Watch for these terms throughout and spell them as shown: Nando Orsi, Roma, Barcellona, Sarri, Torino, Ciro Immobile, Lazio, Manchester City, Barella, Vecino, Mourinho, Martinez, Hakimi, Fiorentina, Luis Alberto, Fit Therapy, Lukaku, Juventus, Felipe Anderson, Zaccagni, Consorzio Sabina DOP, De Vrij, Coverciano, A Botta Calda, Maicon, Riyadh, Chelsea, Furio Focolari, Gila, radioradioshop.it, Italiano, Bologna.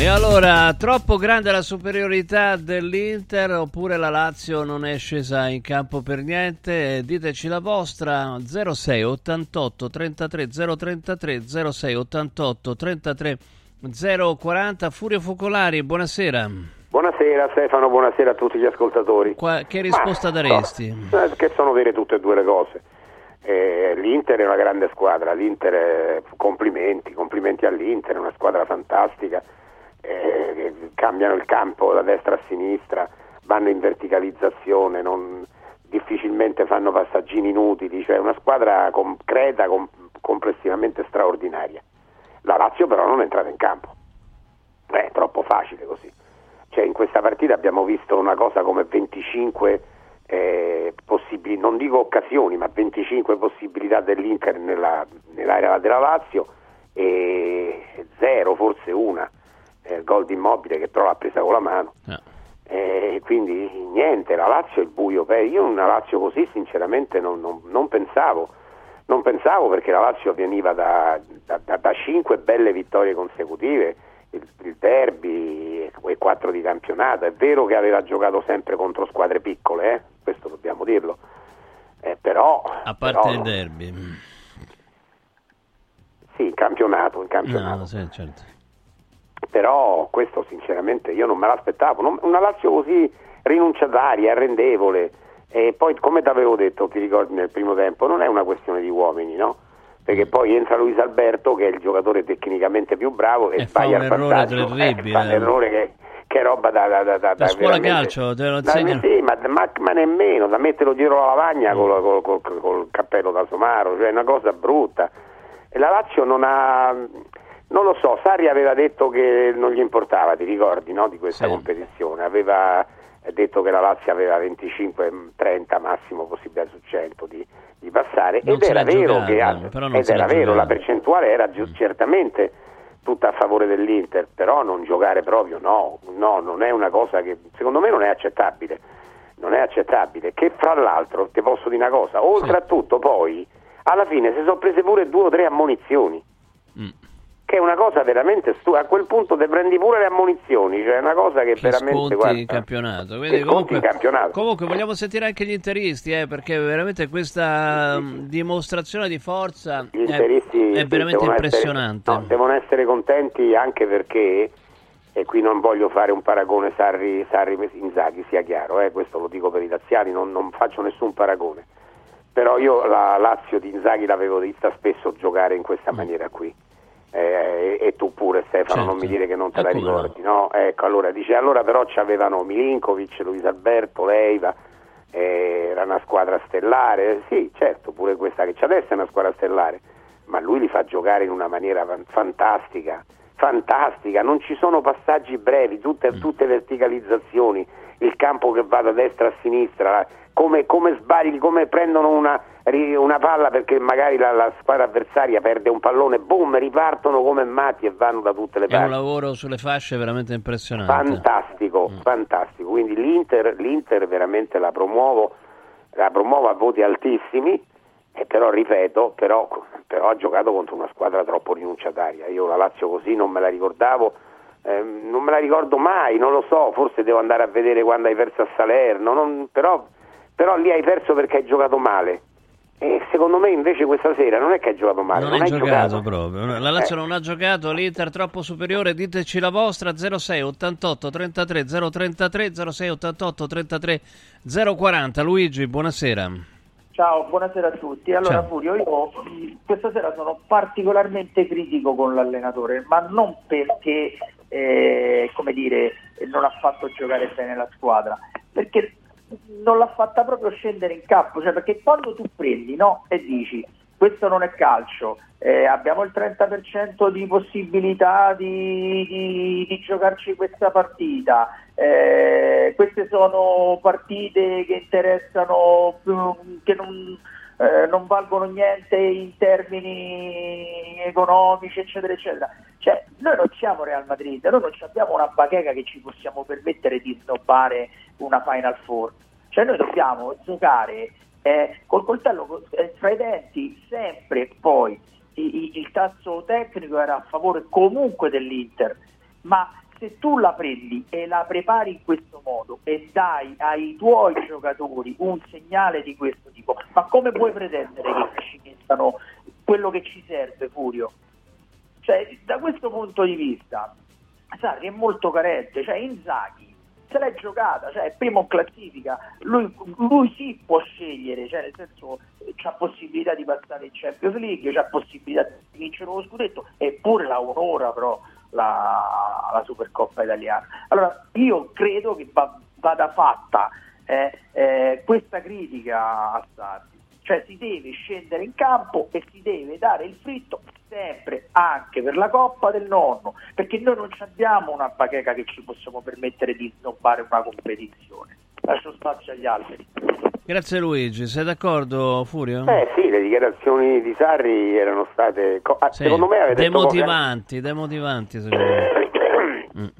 E allora, troppo grande la superiorità dell'Inter oppure la Lazio non è scesa in campo per niente? Diteci la vostra. 06 88 33 033 06 88 33 040. Furio Focolari, buonasera. Buonasera Stefano, buonasera a tutti gli ascoltatori. Che risposta daresti? No, che sono vere tutte e due le cose. L'Inter è una grande squadra, l'Inter è... complimenti all'Inter, è una squadra fantastica. Cambiano il campo da destra a sinistra, vanno in verticalizzazione, difficilmente fanno passaggini inutili, cioè una squadra concreta, complessivamente straordinaria. La Lazio però non è entrata in campo, è troppo facile così, cioè in questa partita abbiamo visto una cosa come 25 possibili, non dico occasioni, ma 25 possibilità dell'Inter nell'area della Lazio e zero, forse una, il gol di Immobile che però l'ha presa con la mano. Quindi niente, la Lazio è il buio. Io una Lazio così sinceramente non pensavo, perché la Lazio veniva da 5 belle vittorie consecutive, il derby e 4 di campionato. È vero che aveva giocato sempre contro squadre piccole, questo dobbiamo dirlo, però a parte il derby sì, in campionato no, sì, certo. Però questo sinceramente io non me l'aspettavo, una Lazio così rinunciataria, arrendevole. E poi, come ti avevo detto, ti ricordi nel primo tempo, non è una questione di uomini, no? Perché poi entra Luis Alberto, che è il giocatore tecnicamente più bravo, e sbaglia il vantaggio, fa un errore che roba da scuola calcio, te lo insegna. Sì, ma nemmeno da metterlo dietro la lavagna col cappello da somaro, cioè è una cosa brutta. E la Lazio non lo so, Sarri aveva detto che non gli importava, ti ricordi, no? Di questa competizione, aveva detto che la Lazio aveva 25-30 massimo possibilità su 100 di passare, non ed era vero, la percentuale era certamente tutta a favore dell'Inter, però non giocare proprio no, non è una cosa che secondo me non è accettabile, che fra l'altro ti posso dire una cosa, oltretutto poi alla fine si sono prese pure 2 o 3 ammonizioni, che è una cosa veramente a quel punto te prendi pure le ammonizioni, cioè è una cosa che veramente guarda, in campionato. Quindi, comunque vogliamo sentire anche gli interisti, perché veramente questa dimostrazione di forza è veramente impressionante. Devono essere contenti, anche perché, e qui non voglio fare un paragone Sarri-Inzaghi, sia chiaro, questo lo dico per i laziali, non faccio nessun paragone, però io la Lazio di Inzaghi l'avevo vista spesso giocare in questa maniera qui. E tu pure Stefano, certo. Non mi dire che non te la ricordi, no? Ecco, allora però c'avevano Milinkovic, Luis Alberto, Leiva, era una squadra stellare, sì certo, pure questa che c'è adesso è una squadra stellare, ma lui li fa giocare in una maniera fantastica, non ci sono passaggi brevi, tutte verticalizzazioni, il campo che va da destra a sinistra, come sbagli, come prendono una palla perché magari la squadra avversaria perde un pallone, boom, ripartono come matti e vanno da tutte le parti. È un lavoro sulle fasce veramente impressionante. Fantastico, quindi l'Inter veramente la promuovo a voti altissimi, e però ripeto, però ha giocato contro una squadra troppo rinunciataria. Io la Lazio così non me la ricordavo, non me la ricordo mai, non lo so, forse devo andare a vedere quando hai perso a Salerno, però lì hai perso perché hai giocato male. E secondo me invece questa sera non è che hai giocato male, non hai giocato proprio. La Lazio non ha giocato, l'Inter troppo superiore. Diteci la vostra. 06 88 33 033 06 88 33 040. Luigi, buonasera. Ciao, buonasera a tutti. Allora, ciao. Furio, io questa sera sono particolarmente critico con l'allenatore, ma non perché non ha fatto giocare bene la squadra, perché non l'ha fatta proprio scendere in campo, cioè perché quando tu prendi e dici questo non è calcio. Abbiamo il 30% di possibilità di giocarci questa partita, queste sono partite che interessano, che non valgono niente in termini economici, eccetera eccetera. Cioè, noi non siamo Real Madrid, noi non abbiamo una bacheca che ci possiamo permettere di snobbare una Final Four. Cioè, noi dobbiamo giocare col coltello fra i denti sempre. Poi il tasso tecnico era a favore comunque dell'Inter, ma se tu la prendi e la prepari in questo modo e dai ai tuoi giocatori un segnale di questo tipo, ma come puoi pretendere che ci mettano quello che ci serve, Furio? Cioè, da questo punto di vista Sarri è molto carente. Cioè, Inzaghi se l'è giocata, cioè è primo in classifica, lui si può scegliere, cioè nel senso c'ha possibilità di passare in Champions League, c'ha possibilità di vincere lo scudetto, eppure la onora però la Supercoppa italiana. Allora io credo che vada fatta questa critica a Sarri, cioè si deve scendere in campo e si deve dare il fritto sempre, anche per la Coppa del Nonno, perché noi non abbiamo una bacheca che ci possiamo permettere di snobbare una competizione. Lascio spazio agli altri. Grazie Luigi, sei d'accordo Furio? Sì, le dichiarazioni di Sarri erano state secondo me aveva detto demotivanti secondo me.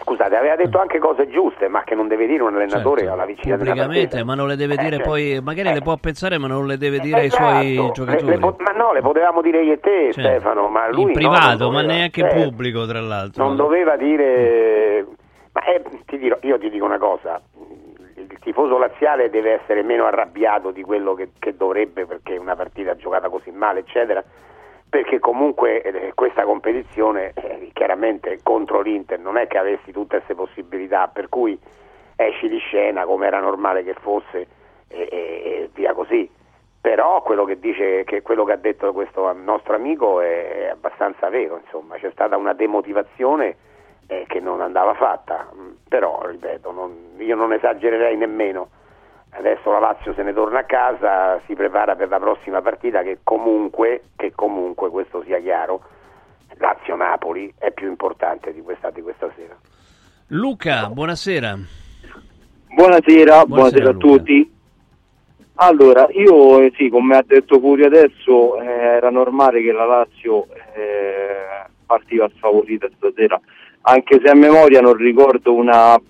Scusate, aveva detto anche cose giuste, ma che non deve dire un allenatore, certo, alla vicina della partita, ma non le deve dire poi, magari le può pensare, ma non le deve dire esatto, ai suoi giocatori. Ma no, le potevamo dire io e te, cioè, Stefano, ma lui in privato, ma neanche in pubblico, tra l'altro. Non doveva dire. Ma io ti dico una cosa: il tifoso laziale deve essere meno arrabbiato di quello che dovrebbe, perché una partita giocata così male, eccetera. Perché comunque questa competizione chiaramente contro l'Inter non è che avessi tutte queste possibilità, per cui esci di scena come era normale che fosse e via così. Però quello che ha detto questo nostro amico è abbastanza vero, insomma, c'è stata una demotivazione che non andava fatta. Però ripeto, io non esagererei nemmeno. Adesso la Lazio se ne torna a casa, si prepara per la prossima partita che comunque questo sia chiaro, Lazio-Napoli è più importante di questa sera. Luca, buonasera. Buonasera a tutti. Allora, io come ha detto Furio adesso, era normale che la Lazio partiva sfavorita stasera, anche se a memoria non ricordo una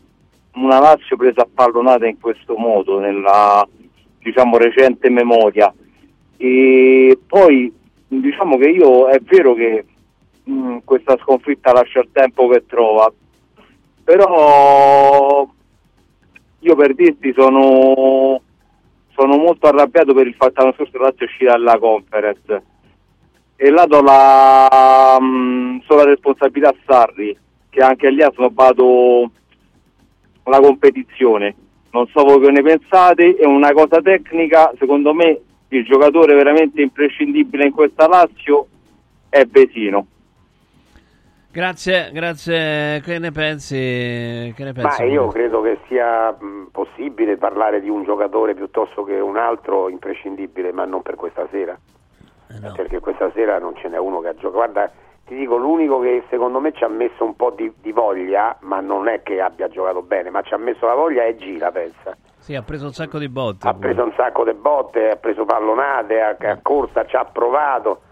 Lazio presa a pallonata in questo modo nella recente memoria. E poi che io è vero che questa sconfitta lascia il tempo che trova, però io per dirti sono molto arrabbiato per il fatto che l'anno scorso la Lazio è uscita dalla Conference, e là do la sola responsabilità a Sarri, che anche lì ha snobbato la competizione. Non so voi che ne pensate, è una cosa tecnica. Secondo me il giocatore veramente imprescindibile in questa Lazio è Vecino. Grazie, che ne pensi? Ma io credo che sia possibile parlare di un giocatore piuttosto che un altro imprescindibile, ma non per questa sera, no. Perché questa sera non ce n'è uno che ha giocato. Guarda, ti dico, l'unico che secondo me ci ha messo un po' di voglia, ma non è che abbia giocato bene, ma ci ha messo la voglia, è Gira, pensa. Sì, ha preso un sacco di botte. Ha preso pallonate, ha corsa, ci ha provato.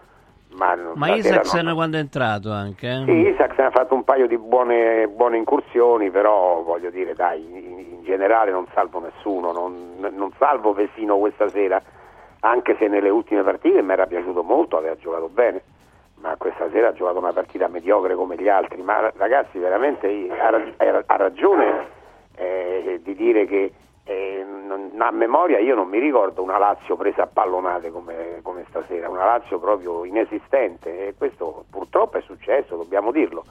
Ma Isaksen quando è entrato anche? Sì, Isaksen ha fatto un paio di buone incursioni, però voglio dire, dai, in generale non salvo nessuno, non salvo Vecino questa sera, anche se nelle ultime partite mi era piaciuto molto, aveva giocato bene. Ma questa sera ha giocato una partita mediocre come gli altri. Ma ragazzi, veramente ha ragione di dire che a memoria io non mi ricordo una Lazio presa a pallonate come stasera, una Lazio proprio inesistente, e questo purtroppo è successo, dobbiamo dirlo.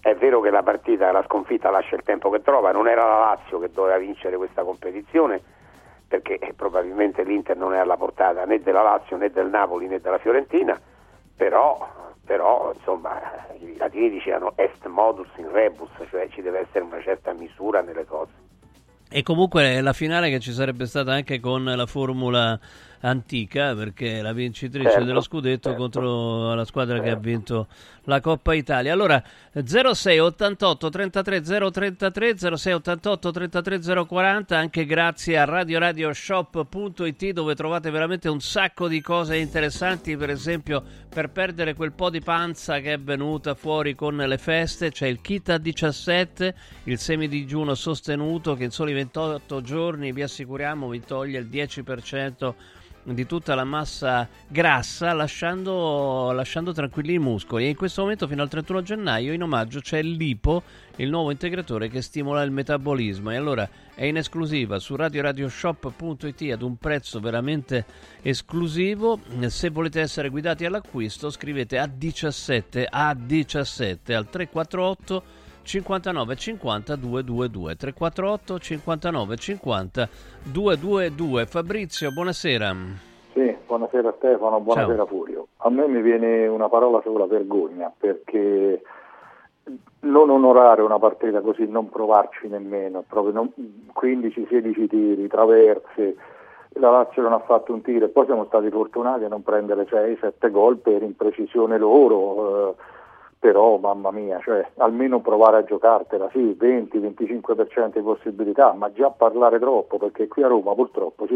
È vero che la sconfitta lascia il tempo che trova, non era la Lazio che doveva vincere questa competizione, perché probabilmente l'Inter non è alla portata né della Lazio, né del Napoli, né della Fiorentina. Però insomma, i latini dicevano est modus in rebus, cioè ci deve essere una certa misura nelle cose. E comunque la finale che ci sarebbe stata anche con la formula antica, perché è la vincitrice dello scudetto contro la squadra che ha vinto la Coppa Italia. Allora 06 88 33 033, 06 88 33 040, anche grazie a radioradioshop.it, dove trovate veramente un sacco di cose interessanti. Per esempio, per perdere quel po' di panza che è venuta fuori con le feste, c'è il kit a 17, il semidigiuno sostenuto, che in soli 28 giorni vi assicuriamo vi toglie il 10% di tutta la massa grassa, lasciando tranquilli i muscoli. E in questo momento, fino al 31 gennaio, in omaggio c'è l'Ipo, il nuovo integratore che stimola il metabolismo. E allora è in esclusiva su radioradioshop.it ad un prezzo veramente esclusivo. Se volete essere guidati all'acquisto, scrivete A17 al 348 59 50 222, 348 59 50 222. Fabrizio, buonasera. Sì, buonasera Stefano, buonasera. Ciao. Furio, a me mi viene una parola sola: vergogna, perché non onorare una partita così, non provarci nemmeno, proprio 15-16 tiri, traverse. La Lazio non ha fatto un tiro, e poi siamo stati fortunati a non prendere 6-7 gol per imprecisione loro, però mamma mia, cioè almeno provare a giocartela, sì, 20-25% di possibilità, ma già parlare troppo, perché qui a Roma purtroppo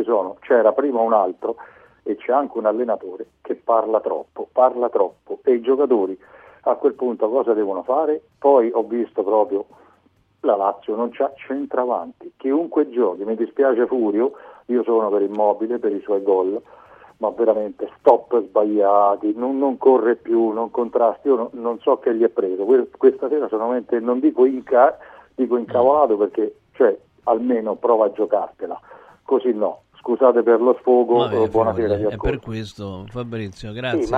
c'era prima un altro, e c'è anche un allenatore che parla troppo, e i giocatori a quel punto cosa devono fare? Poi ho visto proprio la Lazio non c'ha centravanti, chiunque giochi, mi dispiace Furio, io sono per Immobile, per i suoi gol, ma veramente stop sbagliati, non corre più, non contrasti, io non so che gli è preso. Questa sera solamente non dico dico incavolato, perché almeno prova a giocartela, così no. Scusate per lo sfogo, buonasera. È per questo, Fabrizio, grazie. Sì,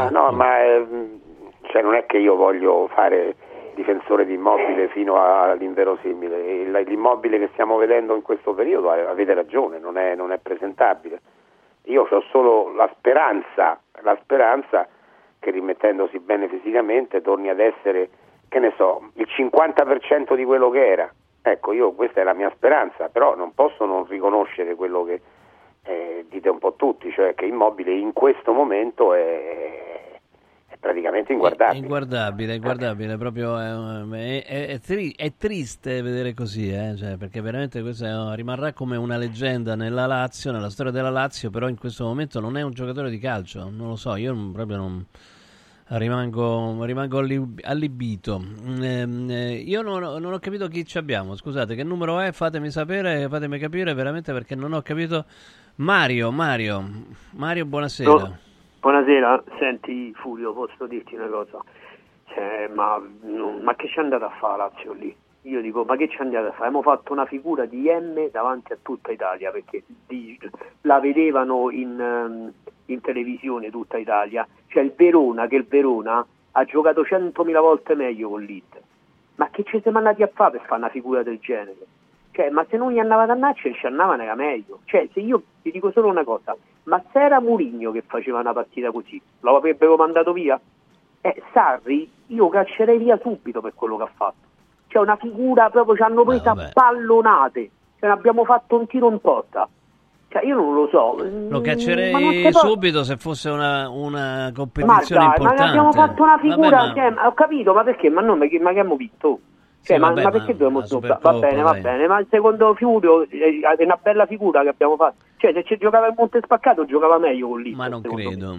non è che io voglio fare difensore di Immobile fino all'inverosimile. L'Immobile che stiamo vedendo in questo periodo, avete ragione, non è presentabile. Io ho solo la speranza che, rimettendosi bene fisicamente, torni ad essere, che ne so, il 50% di quello che era. Ecco, questa è la mia speranza, però non posso non riconoscere quello che dite un po' tutti, cioè che Immobile in questo momento è praticamente inguardabile. È inguardabile, proprio è triste vedere così, perché veramente questo rimarrà come una leggenda nella Lazio, nella storia della Lazio, però in questo momento non è un giocatore di calcio, non lo so, io proprio non... Rimango allibito. Io non ho capito chi ci abbiamo. Scusate, che numero è? Fatemi capire veramente, perché non ho capito. Mario, buonasera. Buonasera, senti Furio, posso dirti una cosa? Ma che ci è andata a fare Lazio lì? Io dico, ma che ci è andata a fare? Abbiamo fatto una figura di M davanti a tutta Italia, perché la vedevano in televisione tutta Italia. Cioè il Verona ha giocato 100.000 volte meglio con l'Inter. Ma che ci siamo andati a fare per fare una figura del genere? Cioè, ma se non gli andava ad annaccia, ci andavano era meglio. Cioè, se io ti dico solo una cosa, ma se era Mourinho che faceva una partita così, lo avrebbero mandato via? Sarri io caccerei via subito per quello che ha fatto. Cioè, una figura proprio, ci hanno presa pallonate. Cioè, abbiamo fatto un tiro in porta. Cioè, io non lo so. Lo caccerei subito se fosse una competizione importante. Ma abbiamo fatto una figura. Ho capito, ma perché? Ma non ma che abbiamo vinto? Cioè, sì, ma perché dobbiamo snobbare? Va bene, ma il secondo Furio è una bella figura che abbiamo fatto. Cioè, se ci giocava il Monte Spaccato giocava meglio con lì. Ma non credo.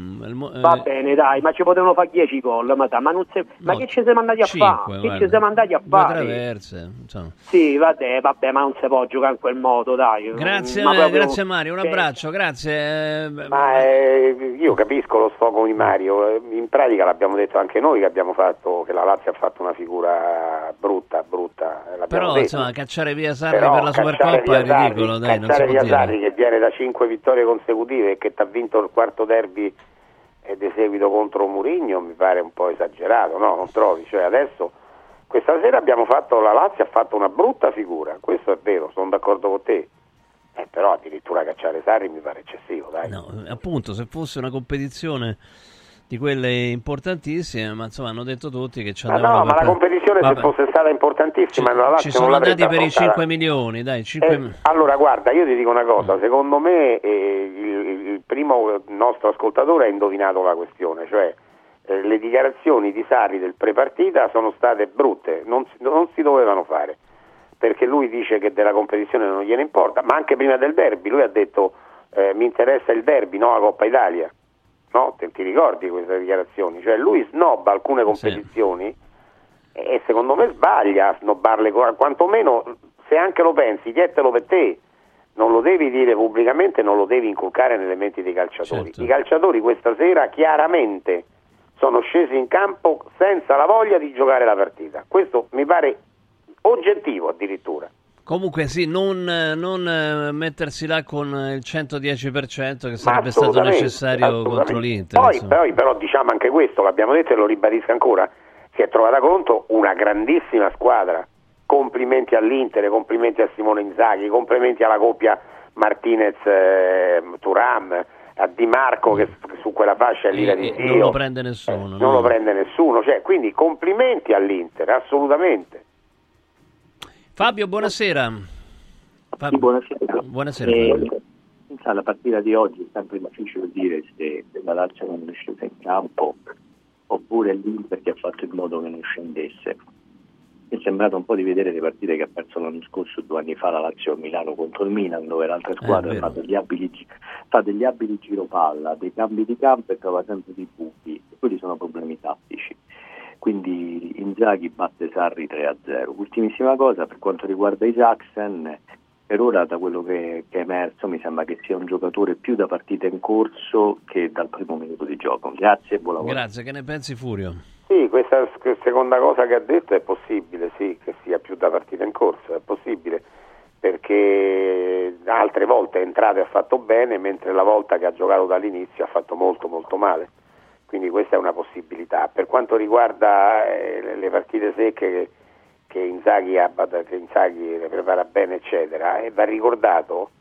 Va bene, dai, ma ci potevano fare 10 gol, che ci siamo andati a fare? Che ci siamo andati a fare? Traverse, insomma. Sì, vabbè, ma non si può giocare in quel modo, dai. Grazie, grazie Mario, un abbraccio, grazie. Io capisco lo sfogo di Mario, in pratica l'abbiamo detto anche noi che la Lazio ha fatto una figura brutta, però detto. Insomma, cacciare via Sarri per la Supercoppa è ridicolo, dai, non si può dire. Sarri che viene da 5 vittorie consecutive e che ti ha vinto il quarto derby di seguito contro Mourinho mi pare un po' esagerato, no? Non trovi? Cioè, adesso questa sera la Lazio ha fatto una brutta figura, questo è vero, sono d'accordo con te. Però addirittura cacciare Sarri mi pare eccessivo, dai. No, appunto, se fosse una competizione di quelle importantissime, ma insomma hanno detto tutti che ci andavano. No, ma la competizione, vabbè, se fosse stata importantissima, la Lazio ci sono andati per i 5 milioni, dai, 5 Allora guarda, io ti dico una cosa, secondo me il primo nostro ascoltatore ha indovinato la questione, cioè le dichiarazioni di Sarri del prepartita sono state brutte, non si dovevano fare, perché lui dice che della competizione non gliene importa, ma anche prima del derby lui ha detto mi interessa il derby, no la Coppa Italia. No, ti ricordi queste dichiarazioni? Cioè lui snobba alcune competizioni, sì, e secondo me sbaglia a snobbarle, quantomeno se anche lo pensi, diettelo per te, non lo devi dire pubblicamente, non lo devi inculcare nelle menti dei calciatori. Certo. I calciatori questa sera chiaramente sono scesi in campo senza la voglia di giocare la partita, questo mi pare oggettivo addirittura. Comunque sì, non mettersi là con il 110% che sarebbe stato necessario contro l'Inter. Poi però diciamo anche questo, l'abbiamo detto e lo ribadisco ancora, si è trovata contro una grandissima squadra. Complimenti all'Inter, complimenti a Simone Inzaghi, complimenti alla coppia Martinez-Thuram, a Di Marco che su quella fascia è l'ira di Dio. Non lo prende nessuno. Non lo prende nessuno, cioè, quindi complimenti all'Inter, assolutamente. Fabio, buonasera. Fabio. Sì, buonasera. Senza la partita di oggi è sempre difficile dire se la Lazio non è scesa in campo oppure l'Inter che ha fatto in modo che non scendesse. Mi è sembrato un po' di vedere le partite che ha perso l'anno scorso, 2 anni fa, la Lazio a Milano contro il Milan, dove l'altra squadra fa degli abili giropalla, dei cambi di campo e trova sempre dei buchi. Quelli sono problemi tattici. Quindi Inzaghi batte Sarri 3-0. Ultimissima cosa per quanto riguarda Isaksen, per ora da quello che è emerso mi sembra che sia un giocatore più da partita in corso che dal primo minuto di gioco. Grazie e buon lavoro. Grazie, che ne pensi Furio? Sì, questa seconda cosa che ha detto è possibile, sì, che sia più da partita in corso, è possibile, perché altre volte è entrato e ha fatto bene, mentre la volta che ha giocato dall'inizio ha fatto molto molto male. Quindi questa è una possibilità. Per quanto riguarda le partite secche che Inzaghi le prepara bene, eccetera, va ricordato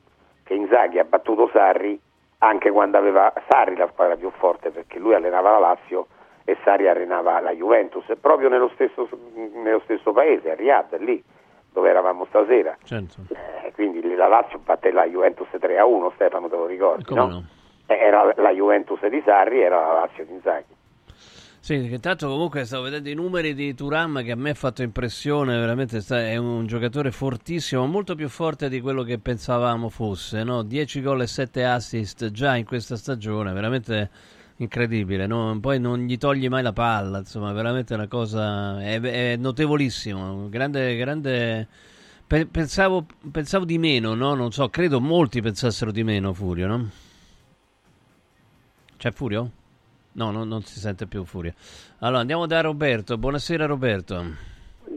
che Inzaghi ha battuto Sarri anche quando aveva Sarri la squadra più forte, perché lui allenava la Lazio e Sarri allenava la Juventus, e proprio nello stesso paese, a Riyadh, lì dove eravamo stasera. Certo. Quindi la Lazio batte la Juventus 3-1, Stefano te lo ricordi, come no? Era la Juventus di Sarri, era la Lazio di Inzaghi. Sì, intanto comunque stavo vedendo i numeri di Thuram, che a me ha fatto impressione, veramente è un giocatore fortissimo, molto più forte di quello che pensavamo fosse, no? 10 gol e 7 assist già in questa stagione, veramente incredibile, no? Poi non gli togli mai la palla, insomma, veramente una cosa è notevolissimo, grande pensavo di meno, no? Non so, credo molti pensassero di meno, Furio, no? C'è Furio? No, non si sente più Furio. Allora andiamo da Roberto. Buonasera Roberto.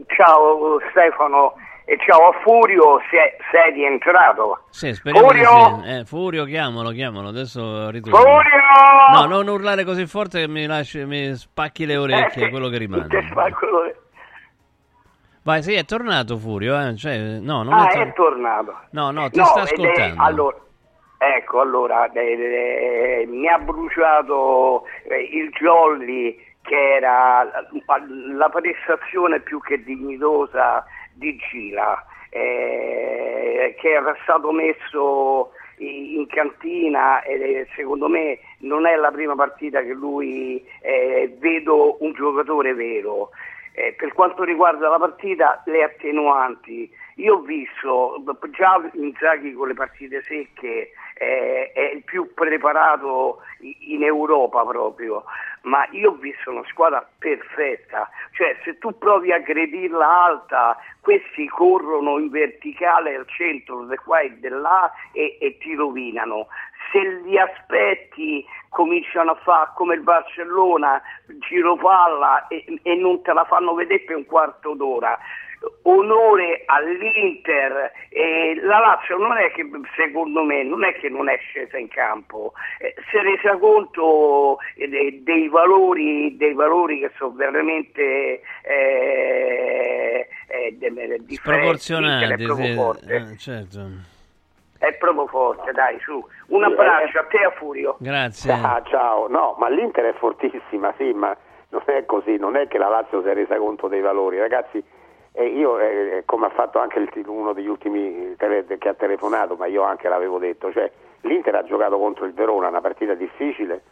Ciao Stefano e ciao a Furio, sei rientrato. Sì, speriamo Furio! Di sì. Furio, chiamalo, adesso ritorno. Furio! No, non urlare così forte che mi spacchi le orecchie, quello che rimane. Vai, sì, è tornato Furio, cioè, no, non è tornato. No, ti sta ascoltando. Allora, mi ha bruciato il jolly, che era la prestazione più che dignitosa di Gila, che era stato messo in cantina e secondo me non è la prima partita che lui vedo un giocatore vero. Per quanto riguarda la partita, le attenuanti, io ho visto già Inzaghi con le partite secche è il più preparato in Europa proprio, ma io ho visto una squadra perfetta, cioè se tu provi a aggredirla alta, questi corrono in verticale al centro, da qua e da là e ti rovinano. Se gli aspetti cominciano a fare come il Barcellona, giropalla e non te la fanno vedere per un quarto d'ora. Onore all'Inter, la Lazio non è che, secondo me, non è che non è scesa in campo, si è resa conto dei valori che sono veramente differenti, sproporzionati, certo. È teniamo forte, dai, su. Un abbraccio a te e a Furio. Grazie. Ah, ciao. No, ma l'Inter è fortissima, sì, ma non è così, non è che la Lazio si è resa conto dei valori, ragazzi. Io, come ha fatto anche uno degli ultimi che ha telefonato, ma io anche l'avevo detto, cioè l'Inter ha giocato contro il Verona, una partita difficile,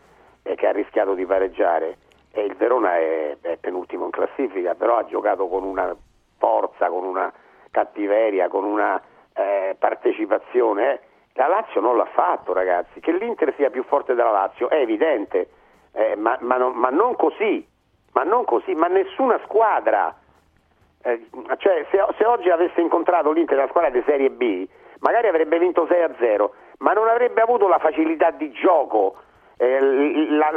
che ha rischiato di pareggiare, e il Verona è penultimo in classifica, però ha giocato con una forza, con una cattiveria, con una partecipazione. La Lazio non l'ha fatto, ragazzi. Che l'Inter sia più forte della Lazio è evidente, ma non così, ma nessuna squadra. Cioè, se oggi avesse incontrato l'Inter, la squadra di Serie B, magari avrebbe vinto 6-0, ma non avrebbe avuto la facilità di gioco, la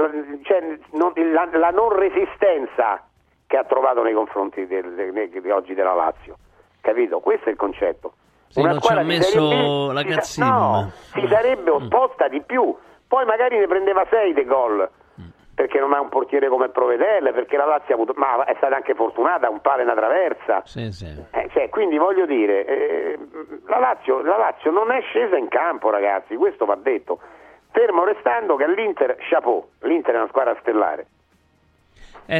non resistenza che ha trovato nei confronti di oggi della Lazio, capito? Questo è il concetto. Se una non ci ha messo la cazzimma, si sarebbe opposta di più, poi magari ne prendeva 6 dei gol, perché non ha un portiere come Provedel, perché la Lazio ha avuto, ma è stata anche fortunata, un palo e una traversa, sì. Quindi voglio dire, la Lazio non è scesa in campo, ragazzi, questo va detto, fermo restando che l'Inter, chapeau, l'Inter è una squadra stellare.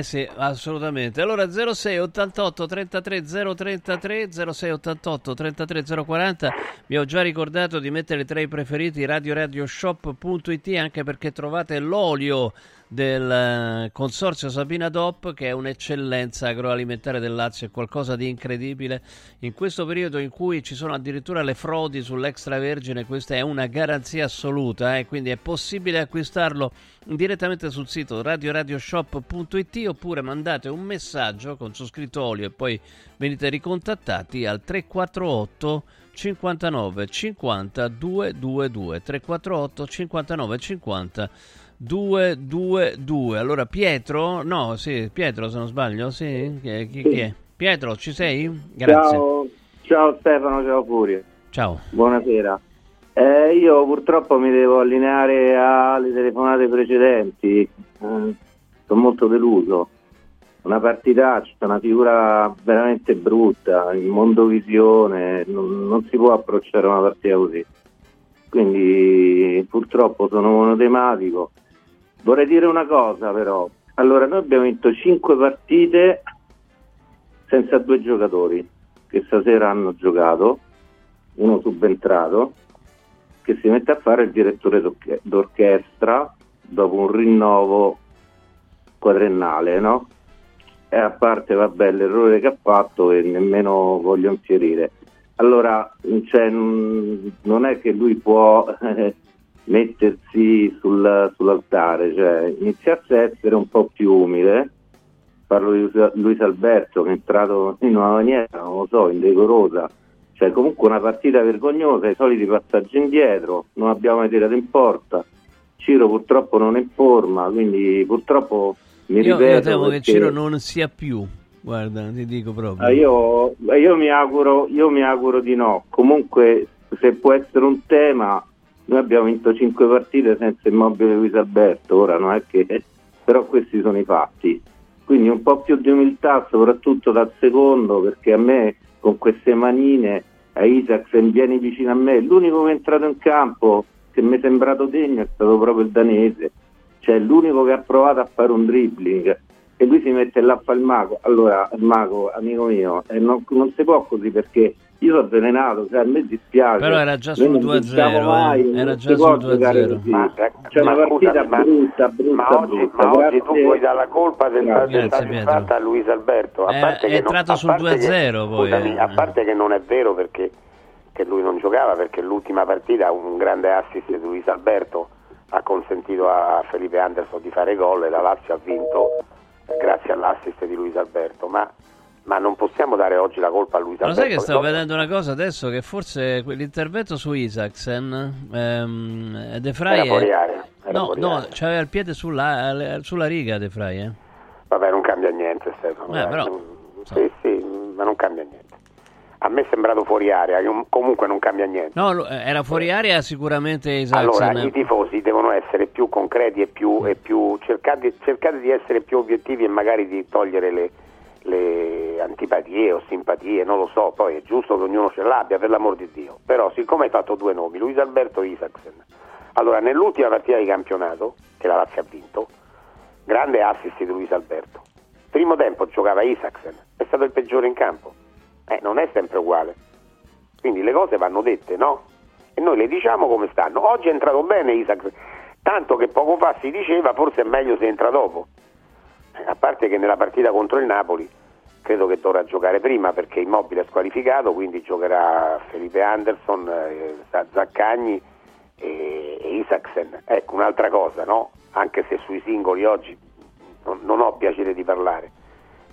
Sì, assolutamente. Allora 06 88 33 033, 06 88 33 040. Vi ho già ricordato di mettere tra i preferiti radioradioshop.it, anche perché trovate l'olio del consorzio Sabina DOP, che è un'eccellenza agroalimentare del Lazio, è qualcosa di incredibile. In questo periodo in cui ci sono addirittura le frodi sull'extravergine, questa è una garanzia assoluta, quindi è possibile acquistarlo direttamente sul sito radioradioshop.it, oppure mandate un messaggio con su scritto olio e poi venite ricontattati al 348 59 50 222, 348 59 50 222. Allora Pietro, se non sbaglio, sì? Chi è? Pietro, ci sei? Grazie. Ciao Stefano, ciao Furio. Ciao. Buonasera. Io purtroppo mi devo allineare alle telefonate precedenti. Sono molto deluso. Una partitaccia, una figura veramente brutta, il mondovisione, non si può approcciare una partita così. Quindi purtroppo sono monotematico. Vorrei dire una cosa però, allora noi abbiamo vinto 5 partite senza 2 giocatori che stasera hanno giocato, uno subentrato che si mette a fare il direttore d'orchestra dopo un rinnovo quadrennale, no? E a parte, vabbè, l'errore che ha fatto, e nemmeno voglio infierire. Allora, cioè, non è che lui può mettersi sull'altare, cioè iniziasse a essere un po' più umile. Parlo di Luis Alberto, che è entrato in una maniera, non lo so, indecorosa, cioè comunque una partita vergognosa, i soliti passaggi indietro, non abbiamo mai tirato in porta, Ciro purtroppo non è in forma, quindi purtroppo io temo che Ciro non sia più, guarda, ti dico proprio. Io mi auguro di no. Comunque, se può essere un tema, noi abbiamo vinto 5 partite senza Immobile, Luis Alberto, ora non è che, però questi sono i fatti, quindi un po' più di umiltà soprattutto dal secondo, perché a me con queste manine a Isaksen, vieni vicino a me, l'unico che è entrato in campo che mi è sembrato degno è stato proprio il danese, cioè l'unico che ha provato a fare un dribbling e lui si mette là a fare il mago. Allora il mago, amico mio, non si può così, perché io sono avvelenato, cioè a me dispiace, però era già sul 2-0 era già sul 2-0, c'è una partita brutta, oggi tu puoi dare la colpa fatta a Luis Alberto, è entrato sul 2-0 poi, a parte che non è vero, perché che lui non giocava, perché l'ultima partita un grande assist di Luis Alberto ha consentito a Felipe Anderson di fare gol e la Lazio ha vinto grazie all'assist di Luis Alberto, ma non possiamo dare oggi la colpa a Luis Alberto. Lo sai che stavo vedendo una cosa adesso, che forse l'intervento su Isaksen De Vrij no, c'aveva il piede sulla riga De Vrij, Vabbè, non cambia niente, Stefano. Però, sì, ma non cambia niente. A me è sembrato fuori area, comunque non cambia niente. No, era fuori area sicuramente Isaksen. Allora, i tifosi devono essere più concreti e più cercate di essere più obiettivi e magari di togliere le antipatie o simpatie, non lo so, poi è giusto che ognuno ce l'abbia, per l'amor di Dio, però siccome hai fatto due nomi, Luis Alberto e Isaksen, allora nell'ultima partita di campionato che la Lazio ha vinto, grande assist di Luis Alberto, primo tempo giocava Isaksen, è stato il peggiore in campo, non è sempre uguale, quindi le cose vanno dette, no? E noi le diciamo come stanno. Oggi è entrato bene Isaksen, tanto che poco fa si diceva forse è meglio se entra dopo, a parte che nella partita contro il Napoli credo che dovrà giocare prima perché Immobile è squalificato, quindi giocherà Felipe Anderson, Zaccagni e Isaksen. Ecco un'altra cosa, no? Anche se sui singoli oggi non ho piacere di parlare,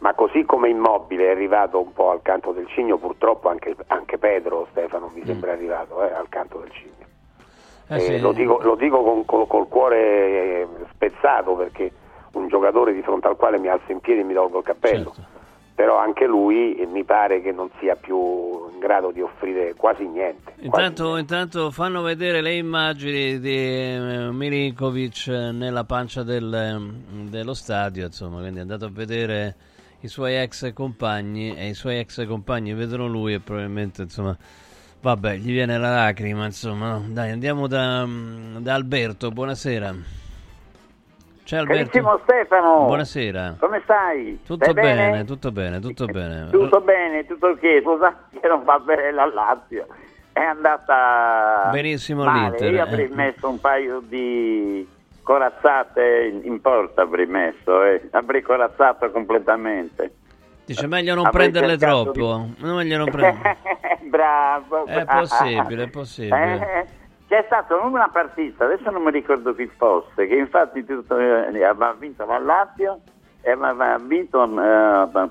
ma così come Immobile è arrivato un po' al canto del cigno, purtroppo anche Pedro, Stefano, mi sembra arrivato al canto del cigno. Sì. Lo dico col cuore spezzato, perché un giocatore di fronte al quale mi alzo in piedi e mi tolgo il cappello. Certo. Però anche lui mi pare che non sia più in grado di offrire quasi niente. Intanto fanno vedere le immagini di Milinkovic nella pancia dello stadio, insomma, quindi è andato a vedere i suoi ex compagni e i suoi ex compagni vedono lui e probabilmente, insomma, vabbè, gli viene la lacrima, insomma. Dai, andiamo da Alberto, buonasera. Ciao Alberto. Carissimo Stefano, buonasera. Come stai? Tutto bene. Tutto ok, scusa che non va bene la Lazio. È andata benissimo male. L'Inter. Io avrei messo un paio di corazzate in porta, avrei corazzato completamente. Dice meglio non prenderle troppo. Bravo. È possibile. C'è stata una partita, adesso non mi ricordo chi fosse, che infatti aveva vinto la Lazio e aveva vinto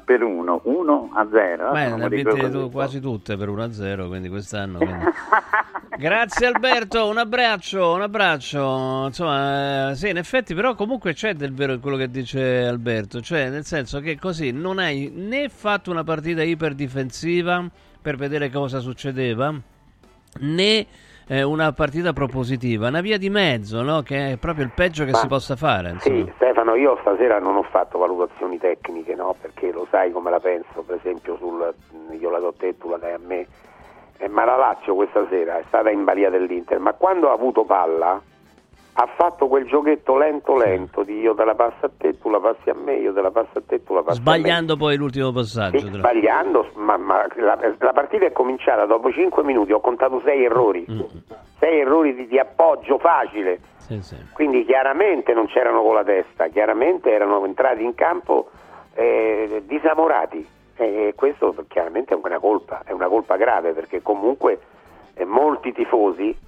per 1-0. Beh, ne ha vinte quasi tutte per 1-0, quindi quest'anno. Grazie Alberto, un abbraccio. Insomma, sì, in effetti però comunque c'è del vero quello che dice Alberto, cioè nel senso che così non hai né fatto una partita iperdifensiva per vedere cosa succedeva, né una partita propositiva, una via di mezzo, no? Che è proprio il peggio che si possa fare, insomma. Sì, Stefano, io stasera non ho fatto valutazioni tecniche, no? Perché lo sai come la penso, per esempio io la do a te, tu la dai a me, ma la Lazio questa sera è stata in balia dell'Inter, ma quando ha avuto palla ha fatto quel giochetto lento di io te la passo a te, tu la passi a me, io te la passo a te, tu la passi sbagliando a me. Poi l'ultimo passaggio, sì, sbagliando, ma la partita è cominciata dopo 5 minuti, ho contato 6 errori, 6 errori di appoggio facile, sì. Quindi chiaramente non c'erano con la testa, chiaramente erano entrati in campo disamorati, e questo chiaramente è una colpa grave, perché comunque molti tifosi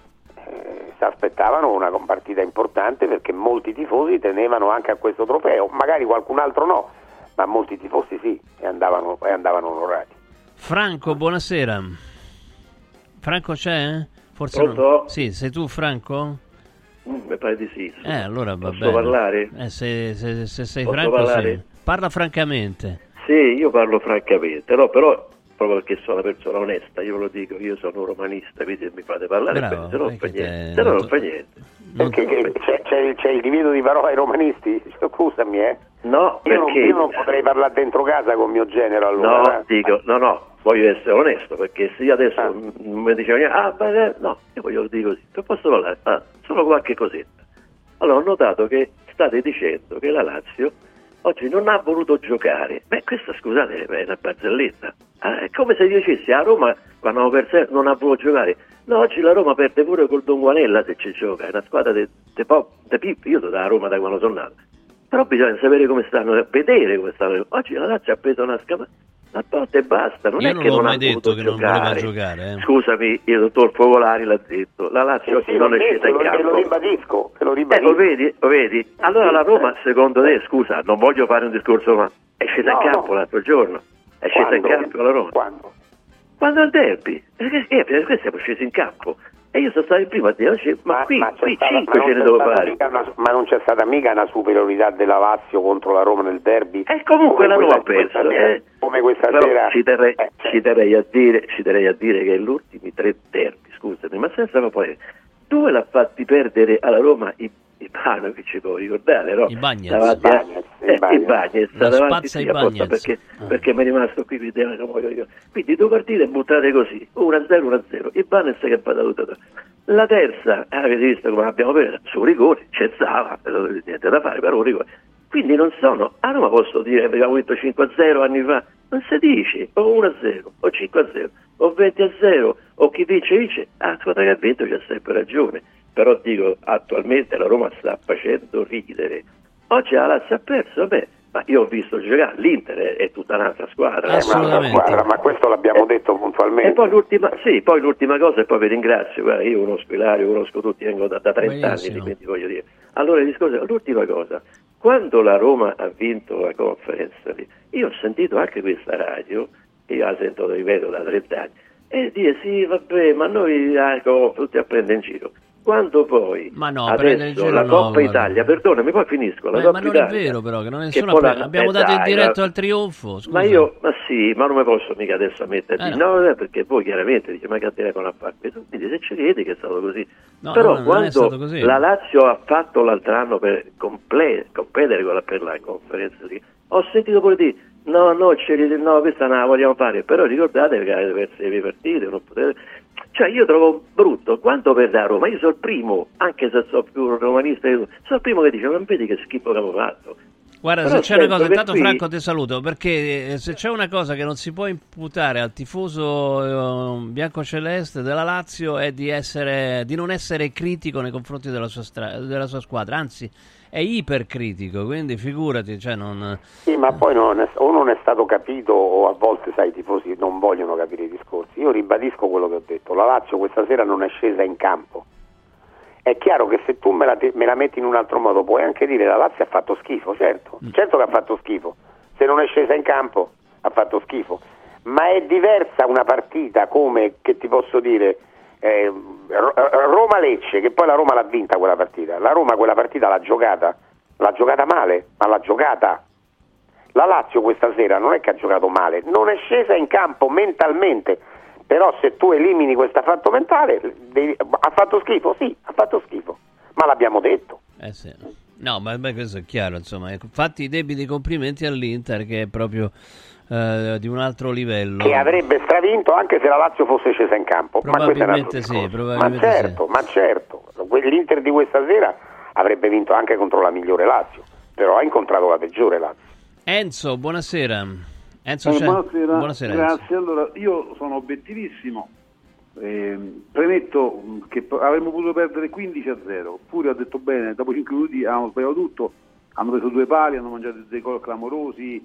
si aspettavano una partita importante, perché molti tifosi tenevano anche a questo trofeo, magari qualcun altro no, ma molti tifosi sì, e andavano onorati. Franco, buonasera. Franco c'è? Forse no. Sì, sei tu Franco? Mi pare di sì. Allora va bene. Posso parlare? Se sei posso Franco parlare? Sì. Parla francamente. Sì, io parlo francamente, no, però proprio perché sono una persona onesta, io ve lo dico, io sono romanista, quindi mi fate parlare bene, se no non fa niente. Perché c'è il divieto di parola ai romanisti? Scusami, No, io non potrei parlare dentro casa con mio genero, allora. No, dico, no, voglio essere onesto, perché se io adesso mi dicevo niente, no, io voglio dire così, non posso parlare, solo qualche cosetta. Allora ho notato che state dicendo che la Lazio oggi non ha voluto giocare. Beh, questa, scusate, è una barzelletta. È come se dicessi a Roma, quando non ha voluto giocare. No, oggi la Roma perde pure col Donguanella, se ci gioca. È una squadra de pip. Io sono da Roma da quando sono nato. Però bisogna sapere come stanno. Oggi la Lazio ha preso una scamata. La botta e basta. Non ha mai detto che non voleva giocare. Scusami, il dottor Focolari l'ha detto. La Lazio oggi non è scesa in campo. Te lo ribadisco. Lo vedi? Allora la Roma, secondo te, scusa, non voglio fare un discorso, ma è scesa in campo l'altro giorno. È scesa in campo la Roma. Quando al derby? Perché siamo scesi in campo? E io sono stato il primo a dire, qui 5 ce ne devo fare. Ma non c'è stata mica una superiorità della Lazio contro la Roma nel derby? E comunque la Roma ha perso. Come questa sera. Ci terrei a dire che gli ultimi 3 derby, scusami, ma senza poi dove l'ha fatti perdere alla Roma i Ivanovic, può ricordare, no? Ibañez, davanti Ibañez, perché perché mi è rimasto qui, vedeva che muoio io. Quindi due partite buttate così, 1-0, 1-0, Ibañez che è patato. La terza, avete visto come abbiamo preso, su rigore, c'è Zava, niente da fare, però un rigore. Quindi non sono, a Roma posso dire che abbiamo vinto 5-0 anni fa, non si dice, o 1-0, o 5-0, o 20-0, o chi dice, la squadra che ha vinto c'ha sempre ragione. Però dico, attualmente la Roma sta facendo ridere. Oggi la Lazio ha perso, beh, ma io ho visto giocare, l'Inter è tutta un'altra squadra. Assolutamente. Ma questo l'abbiamo detto puntualmente. E poi l'ultima cosa, e poi vi ringrazio, guarda, io conosco Ilario, conosco tutti, vengo da 30 anni, quindi voglio dire. Allora il discorso, l'ultima cosa, quando la Roma ha vinto la Conference, io ho sentito anche questa radio, io la sento, ripeto, da 30 anni, e dire sì, vabbè, ma noi tutti a prendere in giro. Quando poi adesso la Coppa Italia, perdonami, poi finisco la Coppa Italia. Ma non è vero però che non è nessuna abbiamo dato il diretto al trionfo. Scusa. Ma non mi posso mica adesso metterti no, perché voi chiaramente dice ma che te ne con la parte. Quindi se ci credi che è stato così. No, però quando la Lazio ha fatto l'altro anno per competere per la Conference League, ho sentito pure dire no, questa non la vogliamo fare, però ricordatevi che avete perso le partite, non potete. Cioè io trovo brutto, quando per la Roma, io sono il primo, anche se sono più romanista, sono il primo che dice ma vedi che schifo che avevo fatto. Guarda, però se c'è una cosa, intanto qui... Franco ti saluto, perché se c'è una cosa che non si può imputare al tifoso biancoceleste della Lazio è di non essere critico nei confronti della sua squadra, anzi è ipercritico, quindi figurati, cioè non... Sì, ma poi non è stato capito, o a volte sai i tifosi non vogliono capire i discorsi. Io ribadisco quello che ho detto, la Lazio questa sera non è scesa in campo. È chiaro che se tu me la metti in un altro modo puoi anche dire la Lazio ha fatto schifo, certo che ha fatto schifo, se non è scesa in campo ha fatto schifo, ma è diversa una partita come, che ti posso dire, Roma-Lecce, che poi la Roma l'ha vinta quella partita, la Roma quella partita l'ha giocata male, ma l'ha giocata. La Lazio questa sera non è che ha giocato male, non è scesa in campo mentalmente. Però se tu elimini questo fatto mentale, ha fatto schifo? Sì, ha fatto schifo, ma l'abbiamo detto. Sì. No, ma questo è chiaro, insomma. Fatti i debiti complimenti all'Inter, che è proprio di un altro livello. Che avrebbe stravinto anche se la Lazio fosse scesa in campo. Probabilmente ma sì, probabilmente ma certo. L'Inter di questa sera avrebbe vinto anche contro la migliore Lazio, però ha incontrato la peggiore Lazio. Enzo, buonasera. Buonasera. Grazie. Enzo. Allora, io sono obiettivissimo. Premetto che avremmo potuto perdere 15-0. Pure ha detto bene, dopo 5 minuti hanno sbagliato tutto, hanno preso 2 pali, hanno mangiato dei gol clamorosi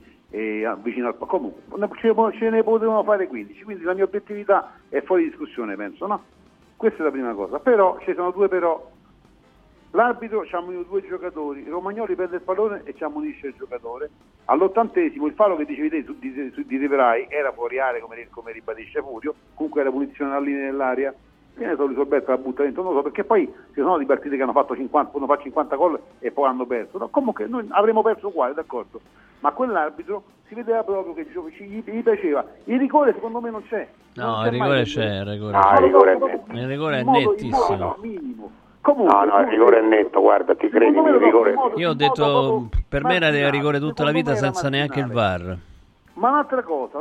vicino al pacco. Comunque ce ne potevano fare 15. Quindi la mia obiettività è fuori discussione, penso, no? Questa è la prima cosa. Però ci sono due però. L'arbitro ci ha munito 2 giocatori, Romagnoli perde il pallone e ci ammonisce il giocatore. All'80° il fallo che dicevi te su di De Vrij era fuori area, come ribadisce Furio, comunque era punizione alla linea dell'area, viene solo Luis Alberto la butta dentro, non lo so, perché poi ci sono di partite che hanno fatto 50, uno fa 50 gol e poi hanno perso, no, comunque noi avremmo perso uguale, d'accordo, ma quell'arbitro si vedeva proprio che gli piaceva. Il rigore secondo me non c'è. No, il rigore c'è, il rigore è nettissimo. Comunque, no, il rigore è netto, guarda, ti credi, il rigore. Io ho detto, per me era il rigore tutta la vita senza neanche il VAR. Ma un'altra cosa,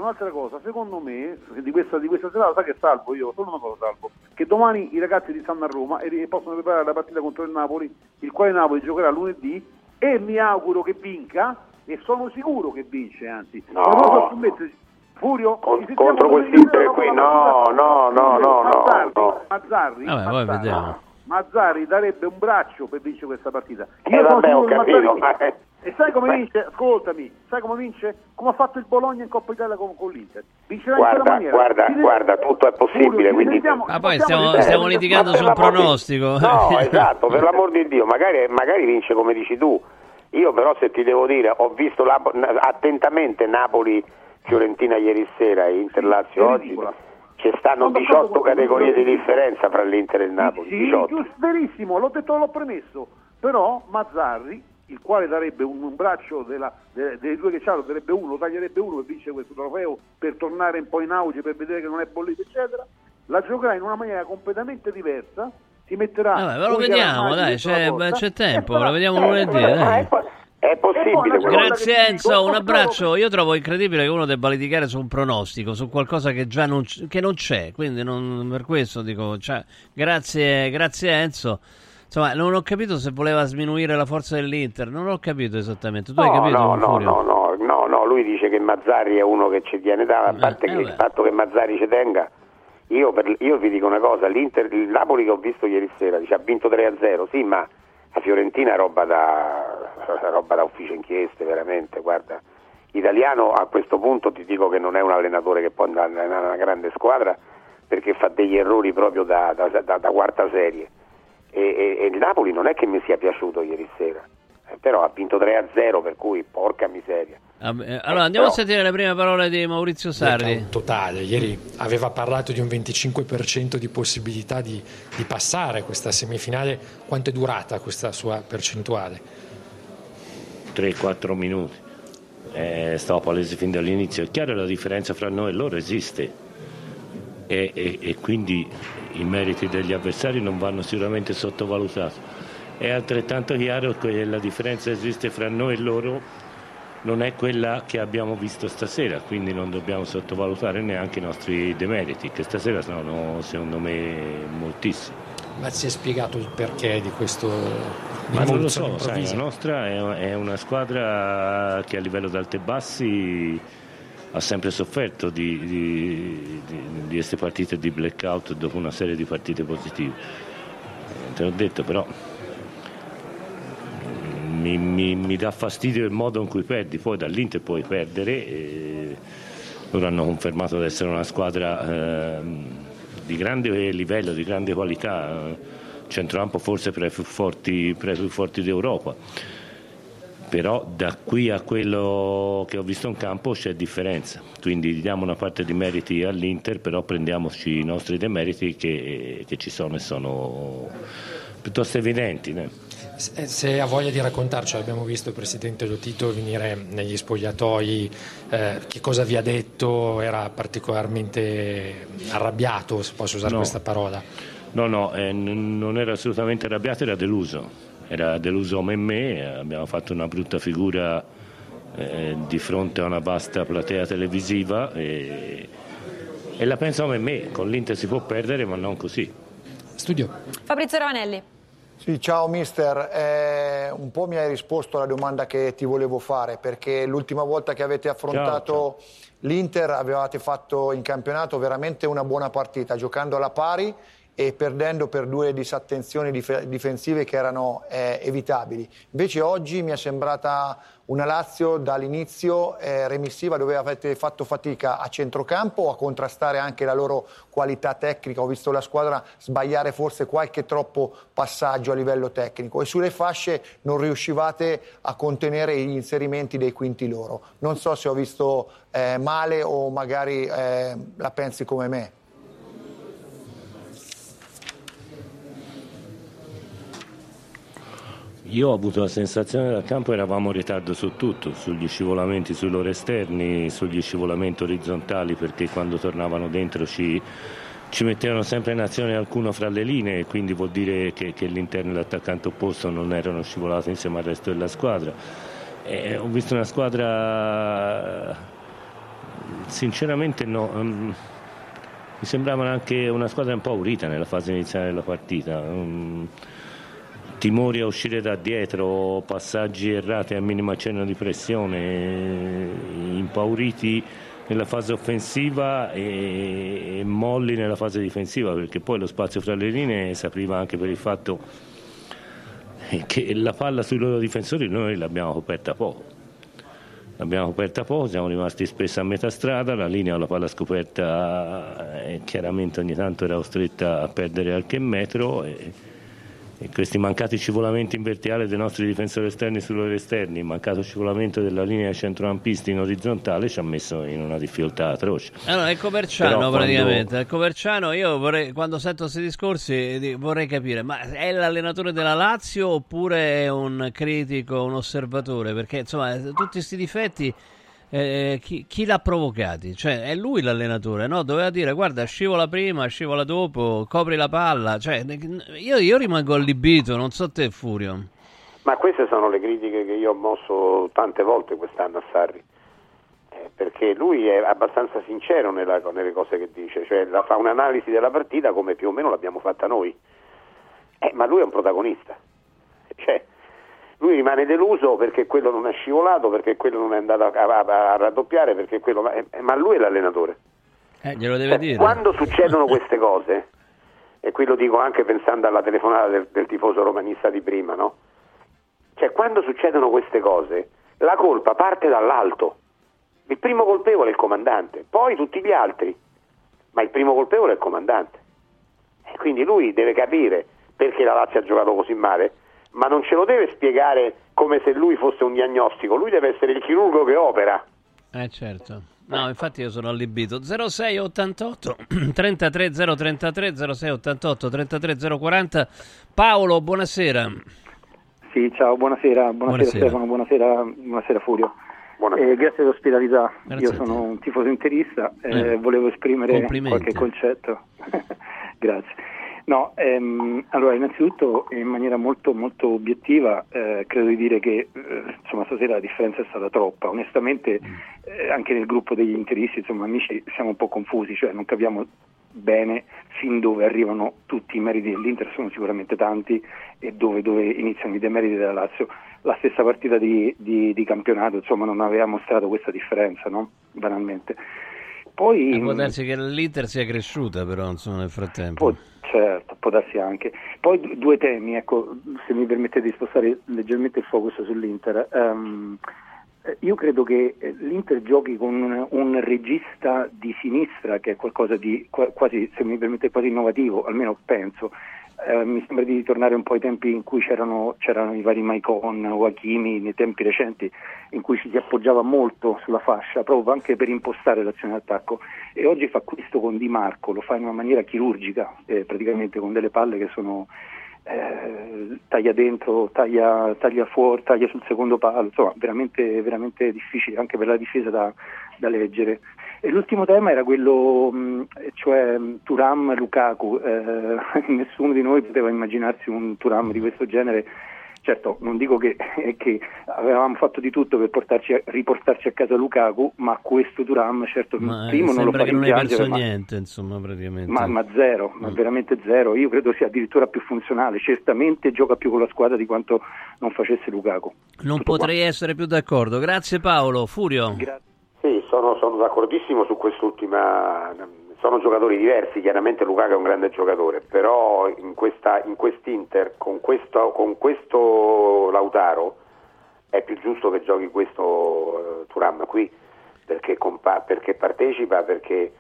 secondo me, di questa serata, sai che salvo io, solo una cosa salvo, che domani i ragazzi stanno a Roma e possono preparare la partita contro il Napoli, il quale Napoli giocherà lunedì, e mi auguro che vinca, e sono sicuro che vince, anzi. No. Furio contro quest'Inter qui, no. Mazzarri. Vabbè, poi vediamo. Mazzarri darebbe un braccio per vincere questa partita. Io sono capito, e sai come vince? Ascoltami, sai come vince? Come ha fatto il Bologna in Coppa Italia con l'Inter. Vincerà in quella maniera. Guarda, tutto è possibile. Quindi... Ma poi stiamo litigando sul pronostico. No, esatto, per l'amor di Dio, magari vince come dici tu. Io però se ti devo dire, ho visto attentamente Napoli-Fiorentina ieri sera e Inter-Lazio oggi. Che stanno 18 categorie di differenza fra l'Inter e il Napoli. Sì, 18. Verissimo, l'ho detto, l'ho premesso. Però Mazzarri, il quale darebbe un braccio dei 2 che c'hanno, darebbe uno, taglierebbe uno e vince questo trofeo per tornare un po' in auge, per vedere che non è bollito, eccetera, la giocherà in una maniera completamente diversa, si metterà. Vabbè, ve lo vediamo, dai, c'è tempo, lo vediamo lunedì. È possibile. Grazie Enzo, un abbraccio. Io trovo incredibile che uno debba litigare su un pronostico, su qualcosa che già non c'è, quindi per questo dico, cioè, grazie Enzo. Insomma, non ho capito se voleva sminuire la forza dell'Inter, non ho capito esattamente. Tu hai capito? No, lui dice che Mazzarri è uno che ci tiene, a parte che il fatto che Mazzarri ci tenga. Io vi dico una cosa, il Napoli che ho visto ieri sera, dice, ha vinto 3-0, sì, ma la Fiorentina è roba da ufficio inchieste, veramente, guarda. Italiano a questo punto ti dico che non è un allenatore che può andare in una grande squadra, perché fa degli errori proprio da quarta serie. E il Napoli non è che mi sia piaciuto ieri sera, però ha vinto 3-0, per cui porca miseria. Allora andiamo a sentire le prime parole di Maurizio Sarri. Totale, ieri aveva parlato di un 25% di possibilità di passare questa semifinale. Quanto è durata questa sua percentuale? 3-4 minuti, è stato palese fin dall'inizio. È chiaro, la differenza fra noi e loro esiste e quindi i meriti degli avversari non vanno sicuramente sottovalutati. È altrettanto chiaro che la differenza esiste fra noi e loro, non è quella che abbiamo visto stasera, quindi non dobbiamo sottovalutare neanche i nostri demeriti, che stasera sono secondo me moltissimi. Ma si è spiegato il perché di questo? Ma non lo so, sai, la nostra è una squadra che a livello di alti e bassi ha sempre sofferto di queste partite di blackout dopo una serie di partite positive. Te l'ho detto, però mi dà fastidio il modo in cui perdi. Poi dall'Inter puoi perdere, e loro hanno confermato di essere una squadra di grande livello, di grande qualità, centrocampo forse fra i più forti d'Europa. Però da qui a quello che ho visto in campo c'è differenza, quindi diamo una parte di meriti all'Inter, però prendiamoci i nostri demeriti che ci sono e sono piuttosto evidenti, né? Se ha voglia di raccontarci, abbiamo visto il presidente Lotito venire negli spogliatoi, che cosa vi ha detto? Era particolarmente arrabbiato, se posso usare questa parola? No, non era assolutamente arrabbiato, era deluso. Era deluso come me, abbiamo fatto una brutta figura di fronte a una vasta platea televisiva e la penso come me, con l'Inter si può perdere ma non così. Studio. Fabrizio Ravanelli. Sì, ciao mister, un po' mi hai risposto alla domanda che ti volevo fare, perché l'ultima volta che avete affrontato l'Inter avevate fatto in campionato veramente una buona partita, giocando alla pari e perdendo per due disattenzioni difensive che erano evitabili. Invece oggi mi è sembrata una Lazio dall'inizio remissiva, dove avete fatto fatica a centrocampo a contrastare anche la loro qualità tecnica. Ho visto la squadra sbagliare forse qualche troppo passaggio a livello tecnico e sulle fasce non riuscivate a contenere gli inserimenti dei quinti loro. Non so se ho visto male o magari la pensi come me. Io ho avuto la sensazione dal campo che eravamo in ritardo su tutto, sugli scivolamenti sui loro esterni, sugli scivolamenti orizzontali, perché quando tornavano dentro ci mettevano sempre in azione alcuno fra le linee, quindi vuol dire che l'interno e l'attaccante opposto non erano scivolati insieme al resto della squadra. Ho visto una squadra, sinceramente mi sembrava anche una squadra impaurita nella fase iniziale della partita. Timori a uscire da dietro, passaggi errati a minimo accenno di pressione, impauriti nella fase offensiva e molli nella fase difensiva, perché poi lo spazio fra le linee si apriva anche per il fatto che la palla sui loro difensori noi l'abbiamo coperta poco, siamo rimasti spesso a metà strada, la linea o la palla scoperta chiaramente ogni tanto era costretta a perdere qualche metro e questi mancati scivolamenti in verticale dei nostri difensori esterni sui loro esterni, il mancato scivolamento della linea centrocampisti in orizzontale ci ha messo in una difficoltà atroce. Allora è Coverciano praticamente. È Coverciano, io vorrei, quando sento questi discorsi vorrei capire, ma è l'allenatore della Lazio oppure è un critico, un osservatore? Perché insomma tutti questi difetti Chi l'ha provocati? Cioè, è lui l'allenatore, no? Doveva dire: guarda, scivola prima, scivola dopo, copri la palla. Cioè, io rimango allibito, non so te, Furio. Ma queste sono le critiche che io ho mosso tante volte quest'anno a Sarri, perché lui è abbastanza sincero nelle cose che dice, cioè fa un'analisi della partita come più o meno l'abbiamo fatta noi, ma lui è un protagonista, cioè lui rimane deluso perché quello non è scivolato, perché quello non è andato a raddoppiare, perché quello, ma lui è l'allenatore, glielo deve dire. Quando succedono queste cose, e qui lo dico anche pensando alla telefonata del tifoso romanista di prima, no? Cioè, quando succedono queste cose, la colpa parte dall'alto. Il primo colpevole è il comandante, poi tutti gli altri, ma il primo colpevole è il comandante. E quindi lui deve capire perché la Lazio ha giocato così male, ma non ce lo deve spiegare come se lui fosse un diagnostico, lui deve essere il chirurgo che opera. Certo. No, infatti io sono allibito. 0688 33 033 0688 33 040. Paolo, buonasera. Sì, ciao, buonasera Stefano, buonasera Furio. Grazie all'ospitalità. Grazie. Io sono un tifoso interista, volevo esprimere qualche concetto. Grazie. No, allora, innanzitutto in maniera molto molto obiettiva credo di dire che insomma stasera la differenza è stata troppa. Onestamente anche nel gruppo degli interisti, insomma amici, siamo un po' confusi, cioè non capiamo bene fin dove arrivano tutti i meriti dell'Inter, sono sicuramente tanti, e dove iniziano i demeriti della Lazio. La stessa partita di campionato, insomma, non aveva mostrato questa differenza, no? Banalmente. Poi può darsi che l'Inter sia cresciuta, però, insomma, nel frattempo. Certo, può darsi anche. Poi due temi, ecco, se mi permettete di spostare leggermente il focus sull'Inter. Io credo che l'Inter giochi con un regista di sinistra che è qualcosa di quasi, se mi permette, quasi innovativo, almeno penso. Mi sembra di tornare un po' ai tempi in cui c'erano i vari Maicon o Hakimi, nei tempi recenti, in cui ci si appoggiava molto sulla fascia, proprio anche per impostare l'azione d'attacco. E oggi fa questo con Di Marco, lo fa in una maniera chirurgica, praticamente con delle palle che sono... taglia dentro, taglia fuori, taglia sul secondo palo, insomma veramente, veramente difficile anche per la difesa da leggere. E l'ultimo tema era quello, cioè Thuram, Lukaku, nessuno di noi poteva immaginarsi un Thuram di questo genere. Certo, non dico che avevamo fatto di tutto per riportarci a casa Lukaku, ma questo Thuram, certo, ma primo non lo fa rimpiangere, niente, insomma, praticamente. Ma zero, ma veramente zero. Io credo sia addirittura più funzionale, certamente gioca più con la squadra di quanto non facesse Lukaku. Non tutto potrei qua. Essere più d'accordo. Grazie Paolo. Furio. Sì, sono d'accordissimo su quest'ultima. Sono giocatori diversi, chiaramente Lukaku è un grande giocatore, però in quest'Inter, con questo Lautaro, è più giusto che giochi questo Thuram qui, perché partecipa, perché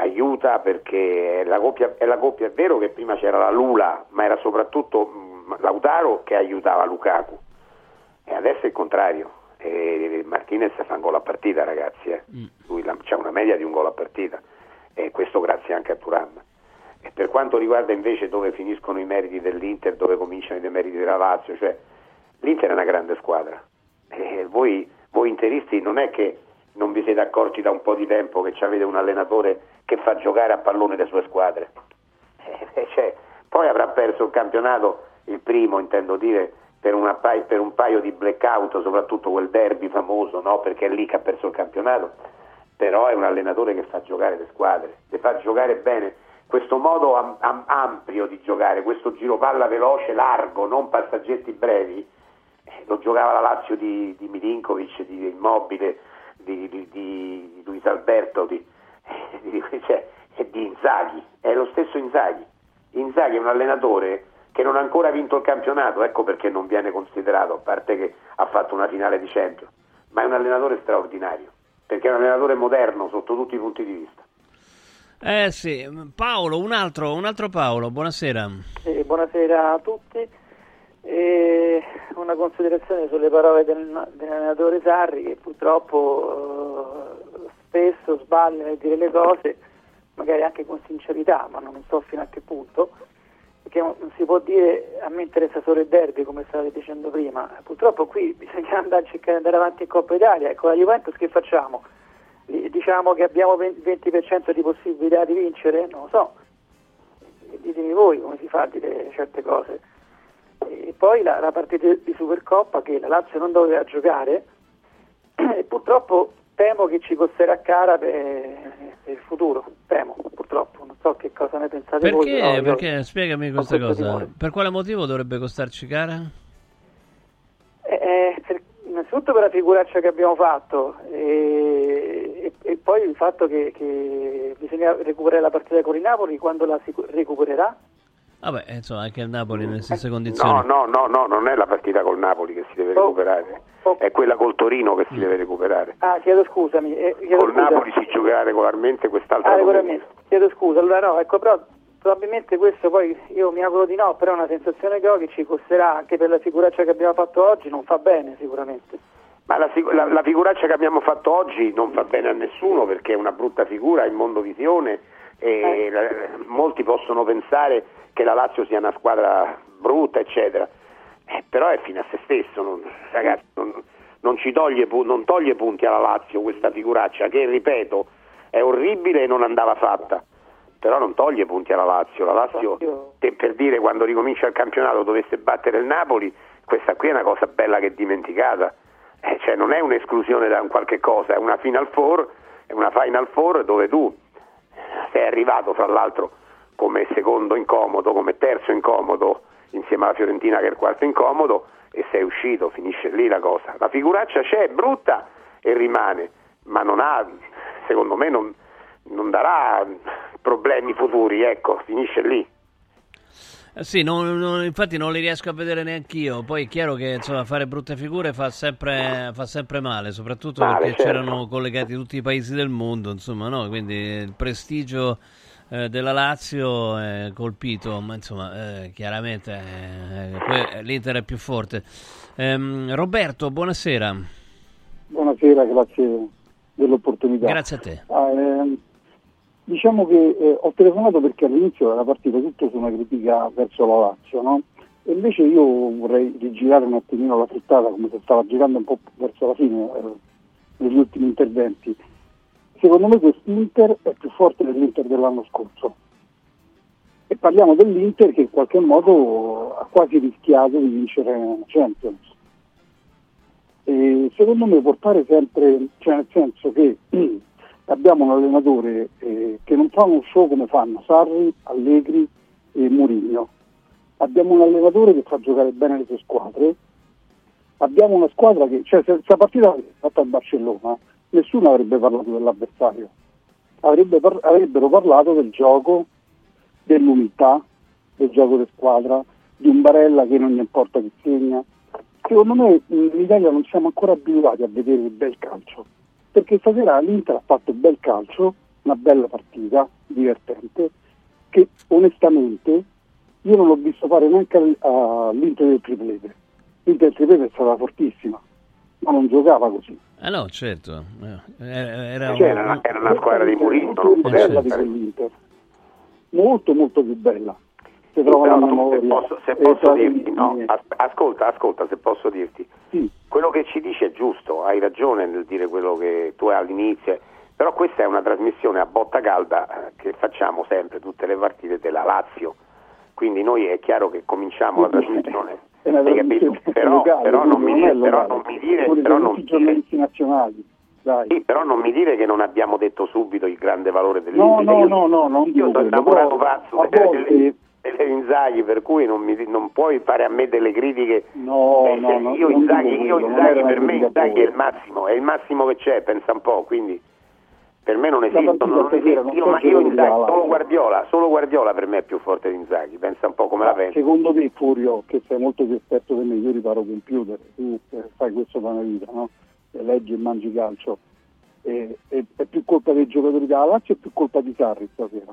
aiuta, perché è la coppia, è vero che prima c'era la Lula, ma era soprattutto Lautaro che aiutava Lukaku, e adesso è il contrario. Martinez fa un gol a partita, ragazzi, Lui c'è una media di un gol a partita. E questo grazie anche a Thuram. E per quanto riguarda invece dove finiscono i meriti dell'Inter, dove cominciano i demeriti della Lazio, cioè l'Inter è una grande squadra, e voi interisti non è che non vi siete accorti da un po' di tempo che avete un allenatore che fa giocare a pallone le sue squadre, cioè, poi avrà perso il campionato, il primo intendo dire, per un paio di blackout, soprattutto quel derby famoso, no? Perché è lì che ha perso il campionato. Però è un allenatore che fa giocare le squadre, le fa giocare bene, questo modo ampio di giocare, questo giro palla veloce, largo, non passaggetti brevi, lo giocava la Lazio di Milinkovic, di Immobile, di Luis Alberto, di Inzaghi, è lo stesso Inzaghi. Inzaghi è un allenatore che non ha ancora vinto il campionato, ecco perché non viene considerato, a parte che ha fatto una finale di Champions, ma è un allenatore straordinario, perché è un allenatore moderno sotto tutti i punti di vista. Sì, Paolo, un altro Paolo, buonasera. Buonasera a tutti. Una considerazione sulle parole dell'allenatore Sarri, che purtroppo spesso sbaglia nel dire le cose, magari anche con sincerità, ma non so fino a che punto. perché non si può dire a me interessa solo il derby, come state dicendo prima. Purtroppo qui bisogna andare a cercare di andare avanti in Coppa Italia. Ecco, la Juventus che facciamo? Diciamo che abbiamo 20% di possibilità di vincere? Non lo so, ditemi voi come si fa a dire certe cose. E poi la partita di Supercoppa che la Lazio non doveva giocare, e purtroppo temo che ci costerà cara per il futuro, temo, purtroppo, non so che cosa ne pensate voi. Perché? Spiegami questa cosa, per quale motivo dovrebbe costarci cara? Innanzitutto per la figuraccia che abbiamo fatto, e poi il fatto che bisogna recuperare la partita con il Napoli. Quando la si recupererà? Vabbè, insomma, anche il Napoli nelle stesse condizioni. No, non è la partita col Napoli che si deve recuperare, è quella col Torino che si deve recuperare. Ah, chiedo scusami. Col Napoli si giocherà regolarmente quest'altra regolarmente. Chiedo scusa, allora no, ecco, però probabilmente questo poi, io mi auguro di no, però è una sensazione che ho, che ci costerà anche per la figuraccia che abbiamo fatto oggi, non fa bene sicuramente. Ma la figuraccia che abbiamo fatto oggi non fa bene a nessuno, perché è una brutta figura in mondovisione. E molti possono pensare che la Lazio sia una squadra brutta eccetera, però è fine a se stesso, ragazzi, non toglie punti alla Lazio questa figuraccia, che ripeto è orribile e non andava fatta, però non toglie punti alla Lazio. La Lazio, per dire, quando ricomincia il campionato dovesse battere il Napoli, questa qui è una cosa bella che è dimenticata, cioè non è un'esclusione da un qualche cosa, è una Final Four, è una Final Four dove tu sei arrivato fra l'altro come secondo incomodo, come terzo incomodo insieme alla Fiorentina che è il quarto incomodo, e sei uscito, finisce lì la cosa. La figuraccia c'è, è brutta e rimane, ma non ha, secondo me non darà problemi futuri, ecco, finisce lì. Sì, infatti non li riesco a vedere neanch'io. Poi è chiaro che insomma, fare brutte figure fa sempre male, soprattutto perché c'erano collegati tutti i paesi del mondo, insomma, no? Quindi il prestigio della Lazio è colpito, ma insomma, chiaramente l'Inter è più forte. Roberto, buonasera. Buonasera, grazie dell'opportunità. Grazie a te. Diciamo che ho telefonato perché all'inizio era partito tutto su una critica verso la Lazio, no? E invece io vorrei rigirare un attimino la frittata, come se stava girando un po' verso la fine negli ultimi interventi. Secondo me quest'Inter è più forte dell'Inter dell'anno scorso. E parliamo dell'Inter che in qualche modo ha quasi rischiato di vincere la Champions. E secondo me portare sempre, cioè nel senso che abbiamo un allenatore che non fa uno show come fanno Sarri, Allegri e Mourinho. Abbiamo un allenatore che fa giocare bene le sue squadre. Abbiamo una squadra che, cioè, se la partita fatta a Barcellona, nessuno avrebbe parlato dell'avversario. Avrebbero parlato del gioco, dell'unità, del gioco di squadra, di un Barella che non gli importa chi segna. Secondo me in Italia non siamo ancora abituati a vedere il bel calcio. Perché stasera l'Inter ha fatto bel calcio, una bella partita, divertente, che onestamente io non l'ho visto fare neanche all'Inter del triplete. L'Inter del triplete è stata fortissima, ma non giocava così. Ah no, certo. Era una squadra di Mourinho. Molto, molto, molto più bella. Se posso dirti, no, ascolta, se posso dirti, sì. Quello che ci dici è giusto, hai ragione nel dire quello che tu hai all'inizio, però questa è una trasmissione a botta calda che facciamo sempre tutte le partite della Lazio, quindi noi è chiaro che cominciamo la trasmissione, però non mi dire che non abbiamo detto subito il grande valore dell'Inter. No, io sono innamorato pazzo delle Inzaghi, per cui non puoi fare a me delle critiche. Inzaghi è il massimo, che c'è, pensa un po', quindi per me non esiste, ma io Inzaghi, solo Guardiola per me è più forte di Inzaghi, pensa un po' come la pensi. Secondo te, Furio, che sei molto più esperto di me, io riparo computer, tu fai questo da una vita, no? Leggi e mangi calcio, è più colpa dei giocatori della Lazio, è più colpa di Sarri stasera?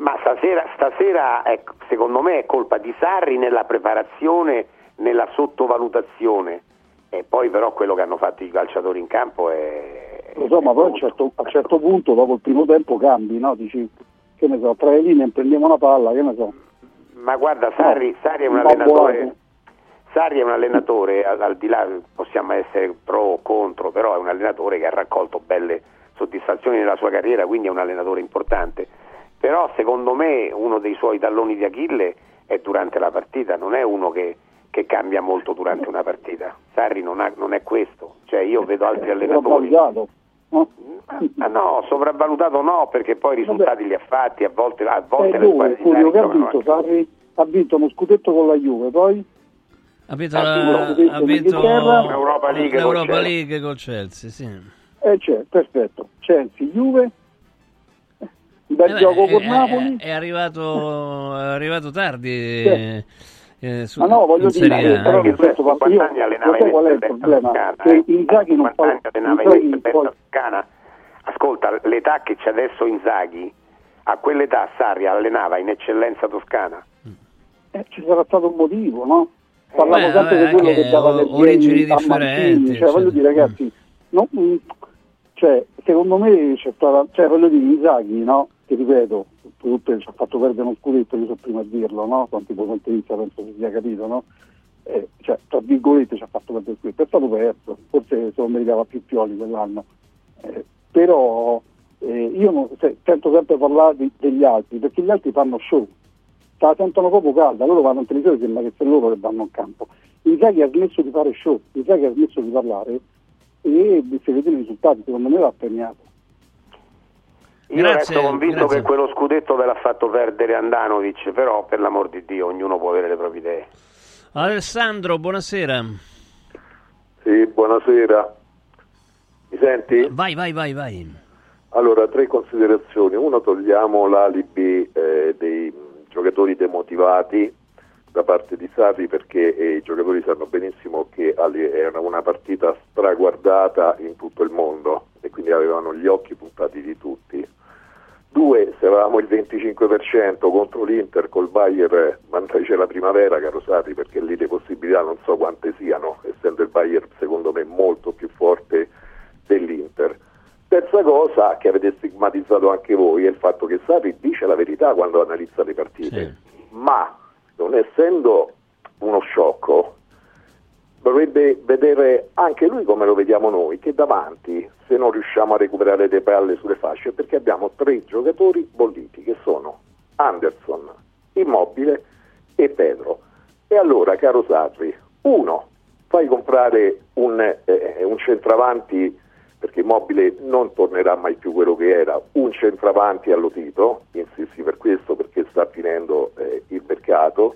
Ma stasera secondo me è colpa di Sarri nella preparazione, nella sottovalutazione, e poi però quello che hanno fatto i calciatori in campo è... Lo so, ma poi a un certo punto dopo il primo tempo cambi, no? Dici, che ne so, tra le linee prendiamo una palla, che ne so. Ma guarda, Sarri è un allenatore. Sarri è un allenatore, al di là possiamo essere pro o contro, però è un allenatore che ha raccolto belle soddisfazioni nella sua carriera, quindi è un allenatore importante. Però secondo me uno dei suoi talloni di Achille è durante la partita, non è uno che cambia molto durante una partita. Sarri non è questo, cioè io vedo altri allenatori. Sopravvalutato no, perché poi i risultati li ha fatti, a volte le squadre di Sarri. Sarri ha vinto uno scudetto con la Juve, poi ha vinto l'Europa League col Chelsea, sì. Perfetto, Chelsea, Juve, dal gioco con Napoli. È arrivato tardi. Quant'anni allenava in Berta Toscana? Ascolta, l'età che c'è adesso Inzaghi, a quell'età Sarri allenava in eccellenza toscana. Ci sarà stato un motivo, no? Parlavo sempre di quello che dava origini differenti. Ragazzi, secondo me c'è stata, Inzaghi, no? Che ripeto, ci ha fatto perdere uno scudetto, io so prima a dirlo, no? Quanti potenzialità penso che sia capito, no? Tra virgolette ci ha fatto perdere uno scudetto, è stato perso, forse se lo meritava più Pioli quell'anno. Però sento sempre parlare degli altri, perché gli altri fanno show, la sentono proprio calda, loro vanno in televisione, sembra che sono loro che vanno in campo. Isaac ha smesso di fare show, Isaac ha smesso di parlare e se vede i risultati secondo me l'ha premiato. Io resto convinto che quello scudetto ve l'ha fatto perdere Andanovic, però per l'amor di Dio ognuno può avere le proprie idee. Alessandro, buonasera. Sì, buonasera. Mi senti? Vai. Allora, tre considerazioni. Uno, togliamo l'alibi dei giocatori demotivati da parte di Sarri, perché i giocatori sanno benissimo che era una partita straguardata in tutto il mondo e quindi avevano gli occhi puntati di tutti. Due, se avevamo il 25% contro l'Inter, col Bayern c'è la primavera, caro Sarri, perché lì le possibilità non so quante siano, essendo il Bayern secondo me molto più forte dell'Inter. Terza cosa che avete stigmatizzato anche voi è il fatto che Sarri dice la verità quando analizza le partite, sì. Ma non essendo uno sciocco dovrebbe vedere anche lui, come lo vediamo noi, che davanti, se non riusciamo a recuperare dei palle sulle fasce, perché abbiamo tre giocatori bolliti che sono Anderson, Immobile e Pedro. E allora, caro Sarri, uno, fai comprare un centravanti, perché Immobile non tornerà mai più quello che era, un centravanti allo Tito, insisti per questo perché sta finendo il mercato.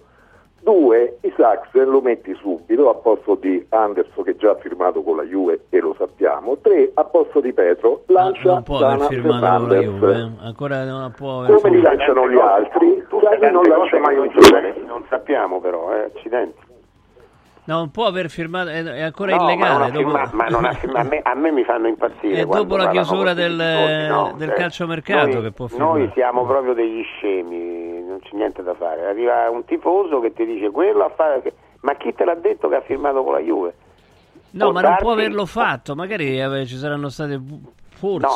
Due, Isaksen lo metti subito a posto di Anderson, che già ha firmato con la Juve e lo sappiamo. Tre, a posto di Pedro lancia Sana Fernandez. Ancora non può aver. Come li lanciano gli altri? Sarri non lancia mai un giovane, non sappiamo però, accidenti. Non può aver firmato, è ancora illegale. A me mi fanno impazzire. È dopo la chiusura del calciomercato che può firmare. Noi siamo proprio degli scemi, non c'è niente da fare. Arriva un tifoso che ti dice quello a fare, ma chi te l'ha detto che ha firmato con la Juve? Non può averlo fatto, magari ci saranno state forse.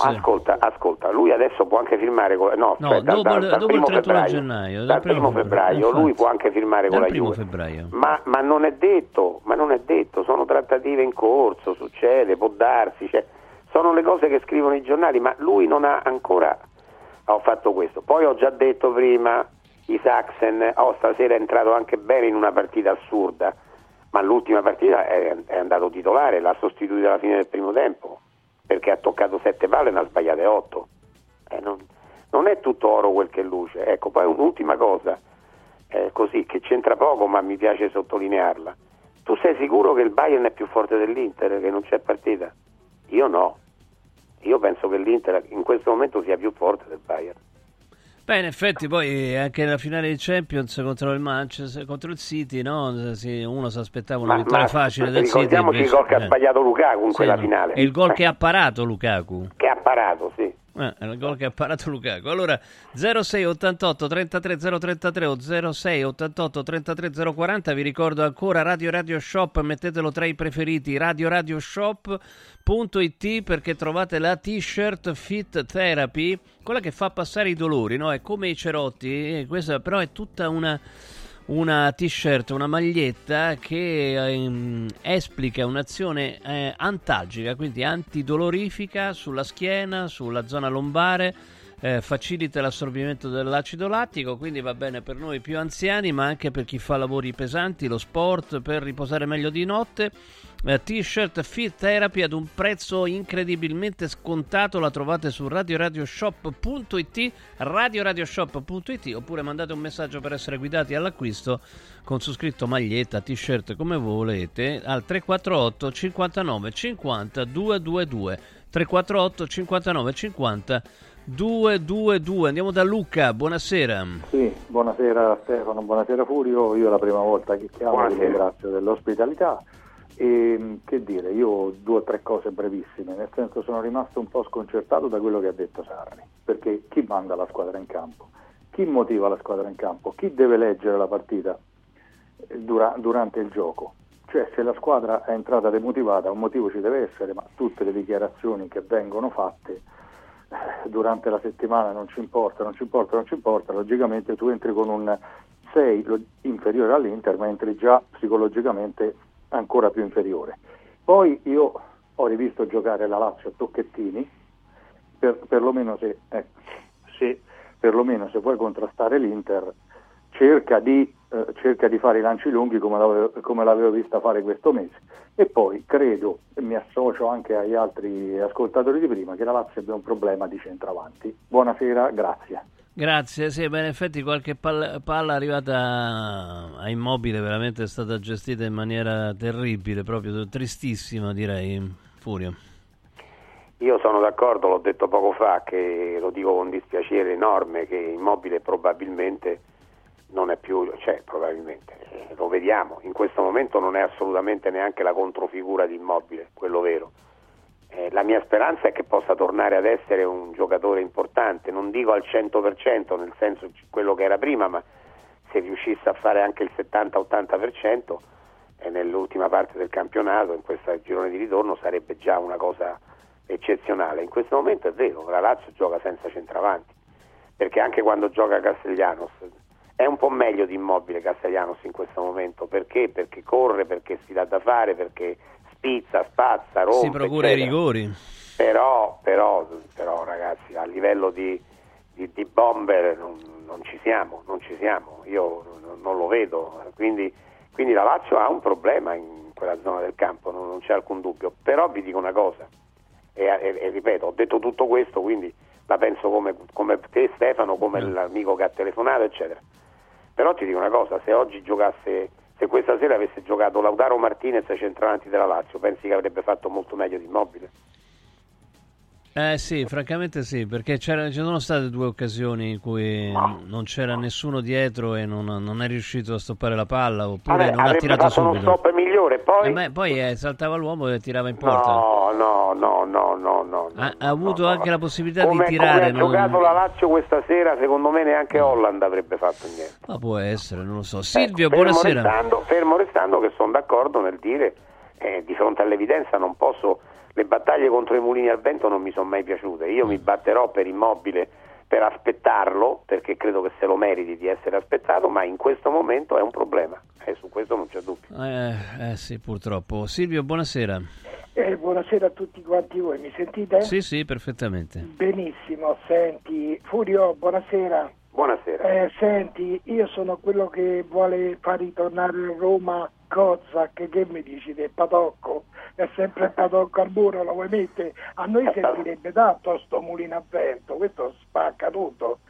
Ascolta, lui adesso può anche firmare con la Juve. Dopo il 31 gennaio, dal 1 febbraio lui può anche firmare con la Juve. Ma non è detto, sono trattative in corso, succede, può darsi, sono le cose che scrivono i giornali, ma lui non ha ancora fatto questo. Poi ho già detto prima, Isaksen stasera è entrato anche bene in una partita assurda, ma l'ultima partita è andato titolare, l'ha sostituito alla fine del primo tempo, perché ha toccato 7 palle e ne ha sbagliate 8. Non è tutto oro quel che luce. Ecco, poi un'ultima cosa, così, che c'entra poco ma mi piace sottolinearla. Tu sei sicuro che il Bayern è più forte dell'Inter, che non c'è partita? Io no. Io penso che l'Inter in questo momento sia più forte del Bayern. Beh, in effetti poi anche nella finale di Champions contro il Manchester, contro il City, no? Uno si aspettava una vittoria facile del City. Ricordiamoci il gol che ha sbagliato Lukaku in quella finale. E il gol che ha parato Lukaku. Allora 06 88 33 033 o 06 88 33 040. Vi ricordo ancora Radio Radio Shop, mettetelo tra i preferiti, radioradioshop.it, perché trovate la t-shirt Fit Therapy, quella che fa passare i dolori, no? È come i cerotti, questa però è tutta una una t-shirt, una maglietta che esplica un'azione antalgica, quindi antidolorifica sulla schiena, sulla zona lombare, facilita l'assorbimento dell'acido lattico, quindi va bene per noi più anziani ma anche per chi fa lavori pesanti, lo sport, per riposare meglio di notte. T-shirt Fit Therapy ad un prezzo incredibilmente scontato, la trovate su radioradioshop.it, radioradioshop.it, oppure mandate un messaggio per essere guidati all'acquisto con su scritto maglietta, t-shirt, come volete, al 348 59 50 222, 348 59 50 222. Andiamo da Luca, buonasera. Sì, buonasera Stefano, buonasera Furio, io è la prima volta che chiamo, vi ringrazio dell'ospitalità. E che dire, io ho due o tre cose brevissime, nel senso, sono rimasto un po' sconcertato da quello che ha detto Sarri, perché chi manda la squadra in campo, chi motiva la squadra in campo, chi deve leggere la partita durante il gioco, cioè se la squadra è entrata demotivata un motivo ci deve essere, ma tutte le dichiarazioni che vengono fatte durante la settimana non ci importa, logicamente tu entri con un 6 inferiore all'Inter ma entri già psicologicamente ancora più inferiore. Poi io ho rivisto giocare la Lazio a tocchettini, perlomeno se vuoi contrastare l'Inter cerca di fare i lanci lunghi come l'avevo vista fare questo mese. E poi credo, e mi associo anche agli altri ascoltatori di prima, che la Lazio abbia un problema di centravanti. Buonasera, grazie. Grazie, sì, beh, in effetti qualche palla arrivata a Immobile veramente è stata gestita in maniera terribile, proprio tristissima, direi, Furio. Io sono d'accordo, l'ho detto poco fa, che lo dico con dispiacere enorme, che Immobile probabilmente non è più, cioè probabilmente, lo vediamo, in questo momento non è assolutamente neanche la controfigura di Immobile, quello vero. La mia speranza è che possa tornare ad essere un giocatore importante, non dico al 100%, nel senso quello che era prima, ma se riuscisse a fare anche il 70-80% nell'ultima parte del campionato, in questo girone di ritorno, sarebbe già una cosa eccezionale. In questo momento è vero, la Lazio gioca senza centravanti, perché anche quando gioca Castellanos è un po' meglio di Immobile Castellanos in questo momento, perché corre, perché si dà da fare, perché pizza, spazza, rompe, si procura eccetera. I rigori, però ragazzi, a livello di bomber non ci siamo, io non lo vedo, quindi la Lazio ha un problema in quella zona del campo, non c'è alcun dubbio, però vi dico una cosa, e ripeto, ho detto tutto questo, quindi la penso come te Stefano, come l'amico che ha telefonato eccetera, però ti dico una cosa, se questa sera avesse giocato Lautaro Martinez centravanti della Lazio, pensi che avrebbe fatto molto meglio di Immobile? Sì, francamente sì, perché ci sono state due occasioni in cui non c'era nessuno dietro e non è riuscito a stoppare la palla, oppure non ha tirato subito. Uno stop migliore, poi... saltava l'uomo e tirava in porta. No. Ha avuto anche la possibilità di tirare. Come ha giocato la Lazio questa sera, secondo me neanche Holland avrebbe fatto niente. Ma può essere, non lo so. Silvio, buonasera. Fermo restando che sono d'accordo nel dire, di fronte all'evidenza non posso... Le battaglie contro i mulini al vento non mi sono mai piaciute, io mi batterò per Immobile, per aspettarlo, perché credo che se lo meriti di essere aspettato, ma in questo momento è un problema, e su questo non c'è dubbio. Sì, purtroppo. Silvio, buonasera. Buonasera a tutti quanti voi, mi sentite? Sì, perfettamente. Benissimo, senti, Furio, buonasera. Buonasera. Senti, io sono quello che vuole far ritornare a Roma Kozak, che mi dici del Patocco? È sempre Patocco al muro, lo vuoi mettere? A noi servirebbe tanto sto mulino a vento, questo spacca tutto,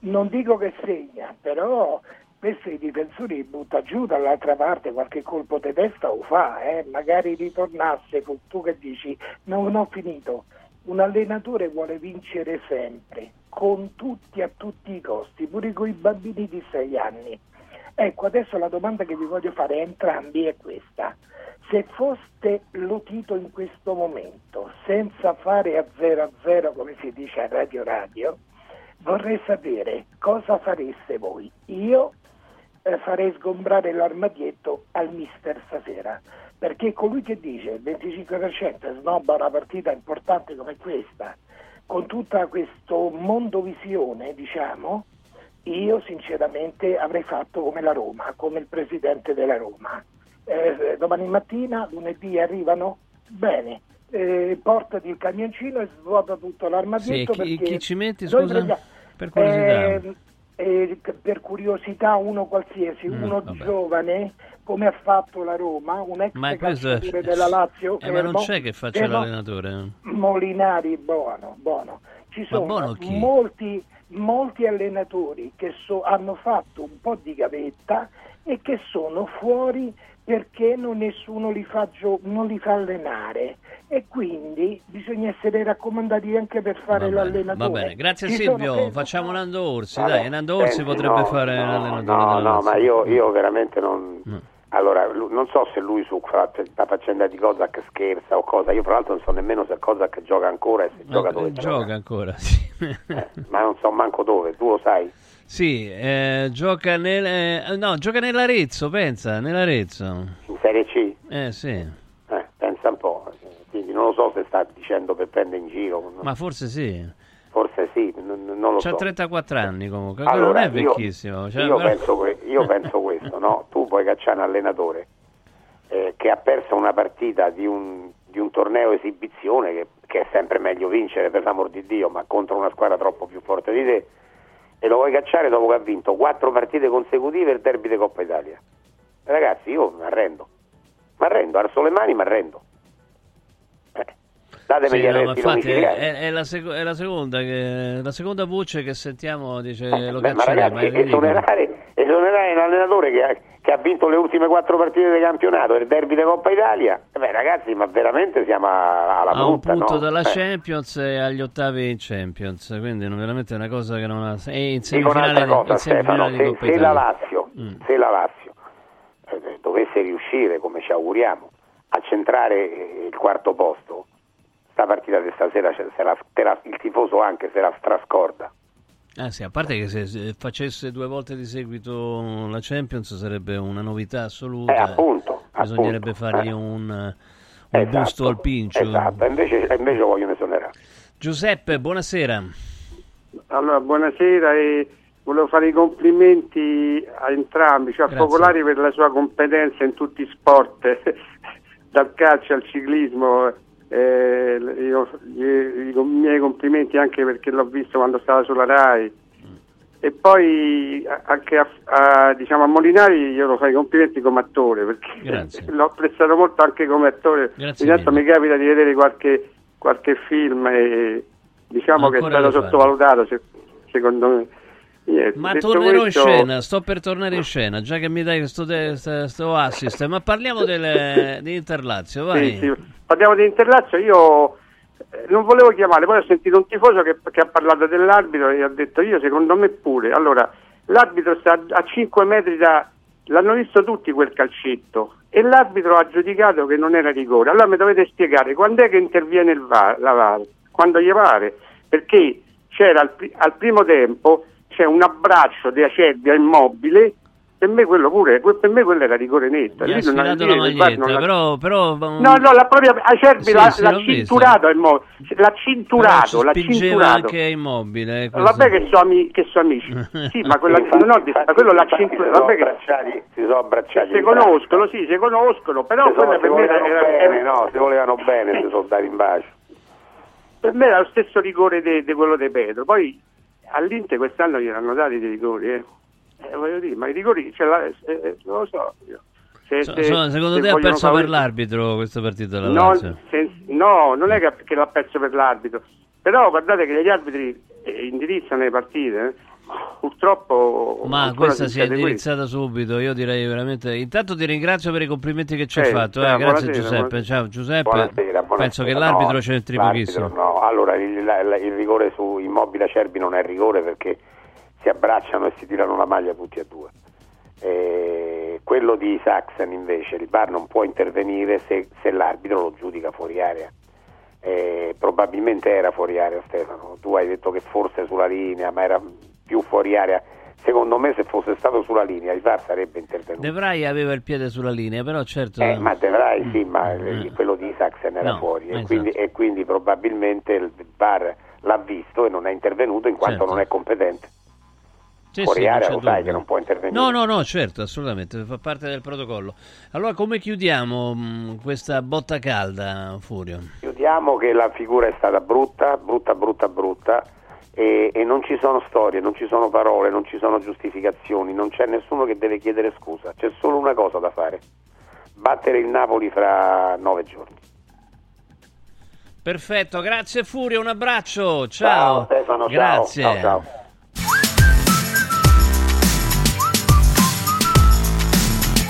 non dico che segna, però questo i difensori butta giù dall'altra parte, qualche colpo di testa lo fa, magari ritornasse. Tu che dici? Non ho finito. Un allenatore vuole vincere sempre, con tutti, a tutti i costi, pure con i bambini di 6 anni. Ecco, adesso la domanda che vi voglio fare a entrambi è questa: se foste Lotito in questo momento, senza fare a 0-0 come si dice a Radio Radio, vorrei sapere cosa fareste voi. Io farei sgombrare l'armadietto al mister stasera, perché colui che dice il 25% snobba una partita importante come questa, con tutta questo mondovisione, diciamo, Io sinceramente avrei fatto come la Roma, come il presidente della Roma. Domani mattina, lunedì arrivano bene, portati il camioncino e svuota tutto l'armadietto. Sì, chi ci metti, scusa, per curiosità? Per curiosità uno qualsiasi, uno vabbè, giovane, come ha fatto la Roma, un ex calciatore della Lazio. Ma non c'è che faccia l'allenatore? Molinari, buono. Ci sono molti allenatori che hanno fatto un po' di gavetta e che sono fuori perché nessuno non li fa allenare, e quindi bisogna essere raccomandati anche per fare l'allenatore. Va bene, grazie. Ci Silvio, facciamo Nando Orsi, vabbè, dai, Nando Orsi potrebbe fare l'allenatore. No, ma io veramente non... No. Allora, non so se lui su la faccenda di Kozak scherza o cosa, io fra l'altro non so nemmeno se Kozak gioca ancora e se gioca dove gioca ancora, sì. Ma non so manco dove, tu lo sai? Sì, gioca nell'Arezzo, pensa, nell'Arezzo. In Serie C? Sì. Pensa un po', quindi non lo so se sta dicendo per prendere in giro. Ma forse sì, non lo so. C'ha 34 anni comunque, allora, non è vecchissimo. Io penso questo, no? Tu puoi cacciare un allenatore che ha perso una partita di un torneo esibizione, che è sempre meglio vincere, per l'amor di Dio, ma contro una squadra troppo più forte di te, e lo vuoi cacciare dopo che ha vinto 4 partite consecutive il derby di Coppa Italia. Ragazzi, io mi arrendo, alzo le mani, mi arrendo. Sì, no, infatti è la seconda voce che sentiamo, dice lo cacceremo. Ma ragazzi, esonerare un allenatore che ha vinto le ultime 4 partite del campionato e il derby di Coppa Italia, ragazzi, ma veramente siamo alla brutta, un punto, no? Dalla Champions e agli ottavi in Champions, quindi veramente è una cosa che non ha senso. E in semifinale, Stefano, di Coppa Italia, se la Lazio dovesse riuscire, come ci auguriamo, a centrare il quarto posto, la partita di stasera il tifoso anche se la strascorda. A parte che se facesse 2 volte di seguito la Champions sarebbe una novità assoluta. Bisognerebbe fargli un busto al Pincio. Esatto, invece vogliono esonerare. Giuseppe, buonasera. Allora, buonasera, e volevo fare i complimenti a entrambi, cioè a Popolari per la sua competenza in tutti i sport, dal calcio al ciclismo. Io i miei complimenti anche perché l'ho visto quando stava sulla Rai, e poi anche a Molinari io lo fai i complimenti come attore, perché l'ho apprezzato molto anche come attore. Intanto mi capita di vedere qualche film e diciamo ancora che è stato sottovalutato, secondo me. Ma tornerò in scena, sto per tornare in scena, già che mi dai questo assist. Ma parliamo di Inter Lazio, vai. Sì. Parliamo di Inter Lazio. Io non volevo chiamare, poi ho sentito un tifoso che ha parlato dell'arbitro e ha detto io secondo me pure. Allora, l'arbitro sta a 5 metri l'hanno visto tutti quel calcetto, e l'arbitro ha giudicato che non era rigore. Allora mi dovete spiegare quando è che interviene la VAR, quando gli pare, perché c'era al primo tempo c'è un abbraccio di Acerbi a Immobile, per me quello era rigore netto. Gli ha sfilato la maglietta, però... No, la propria Acerbi l'ha cinturato Immobile, l'ha cinturato anche Immobile. Vabbè che so amici. Sì, ma quello l'ha cinturato. Si sono abbracciati. Se conoscono, però quello per me era... No, se volevano bene si sono dati in bacio. Per me era lo stesso rigore di quello di Pedro, poi... All'Inter quest'anno gli hanno dati dei rigori, voglio dire, ma i rigori non lo so. Secondo te ha perso per l'arbitro questa partita la Lazio? No, non è che l'ha perso per l'arbitro, però guardate che gli arbitri indirizzano le partite, purtroppo. Ma questa si è indirizzata subito, io direi veramente. Intanto ti ringrazio per i complimenti che ci hai fatto, grazie Giuseppe. Ciao Giuseppe. Buonasera. Penso che l'arbitro c'entri pochissimo. No, allora il rigore su Immobile Acerbi non è rigore, perché si abbracciano e si tirano la maglia tutti e 2. Quello di Isaksen invece, il VAR non può intervenire se l'arbitro lo giudica fuori area. Probabilmente era fuori area, Stefano. Tu hai detto che forse sulla linea, ma era più fuori area. Secondo me se fosse stato sulla linea il VAR sarebbe intervenuto. De Vrij aveva il piede sulla linea, però certo... ma De Vrij sì, ma quello di Isaksen era fuori, e quindi probabilmente il VAR l'ha visto e non è intervenuto in quanto non è competente. fuori area lo sai che non può intervenire. No, certo, assolutamente, fa parte del protocollo. Allora come chiudiamo questa botta calda, Furio? Chiudiamo che la figura è stata brutta e non ci sono storie, non ci sono parole, non ci sono giustificazioni, non c'è nessuno che deve chiedere scusa, c'è solo una cosa da fare: battere il Napoli fra 9 giorni. Perfetto, grazie Furio, un abbraccio, ciao, ciao Stefano, grazie. Ciao.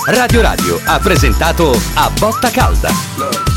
Radio Radio ha presentato A Botta Calda.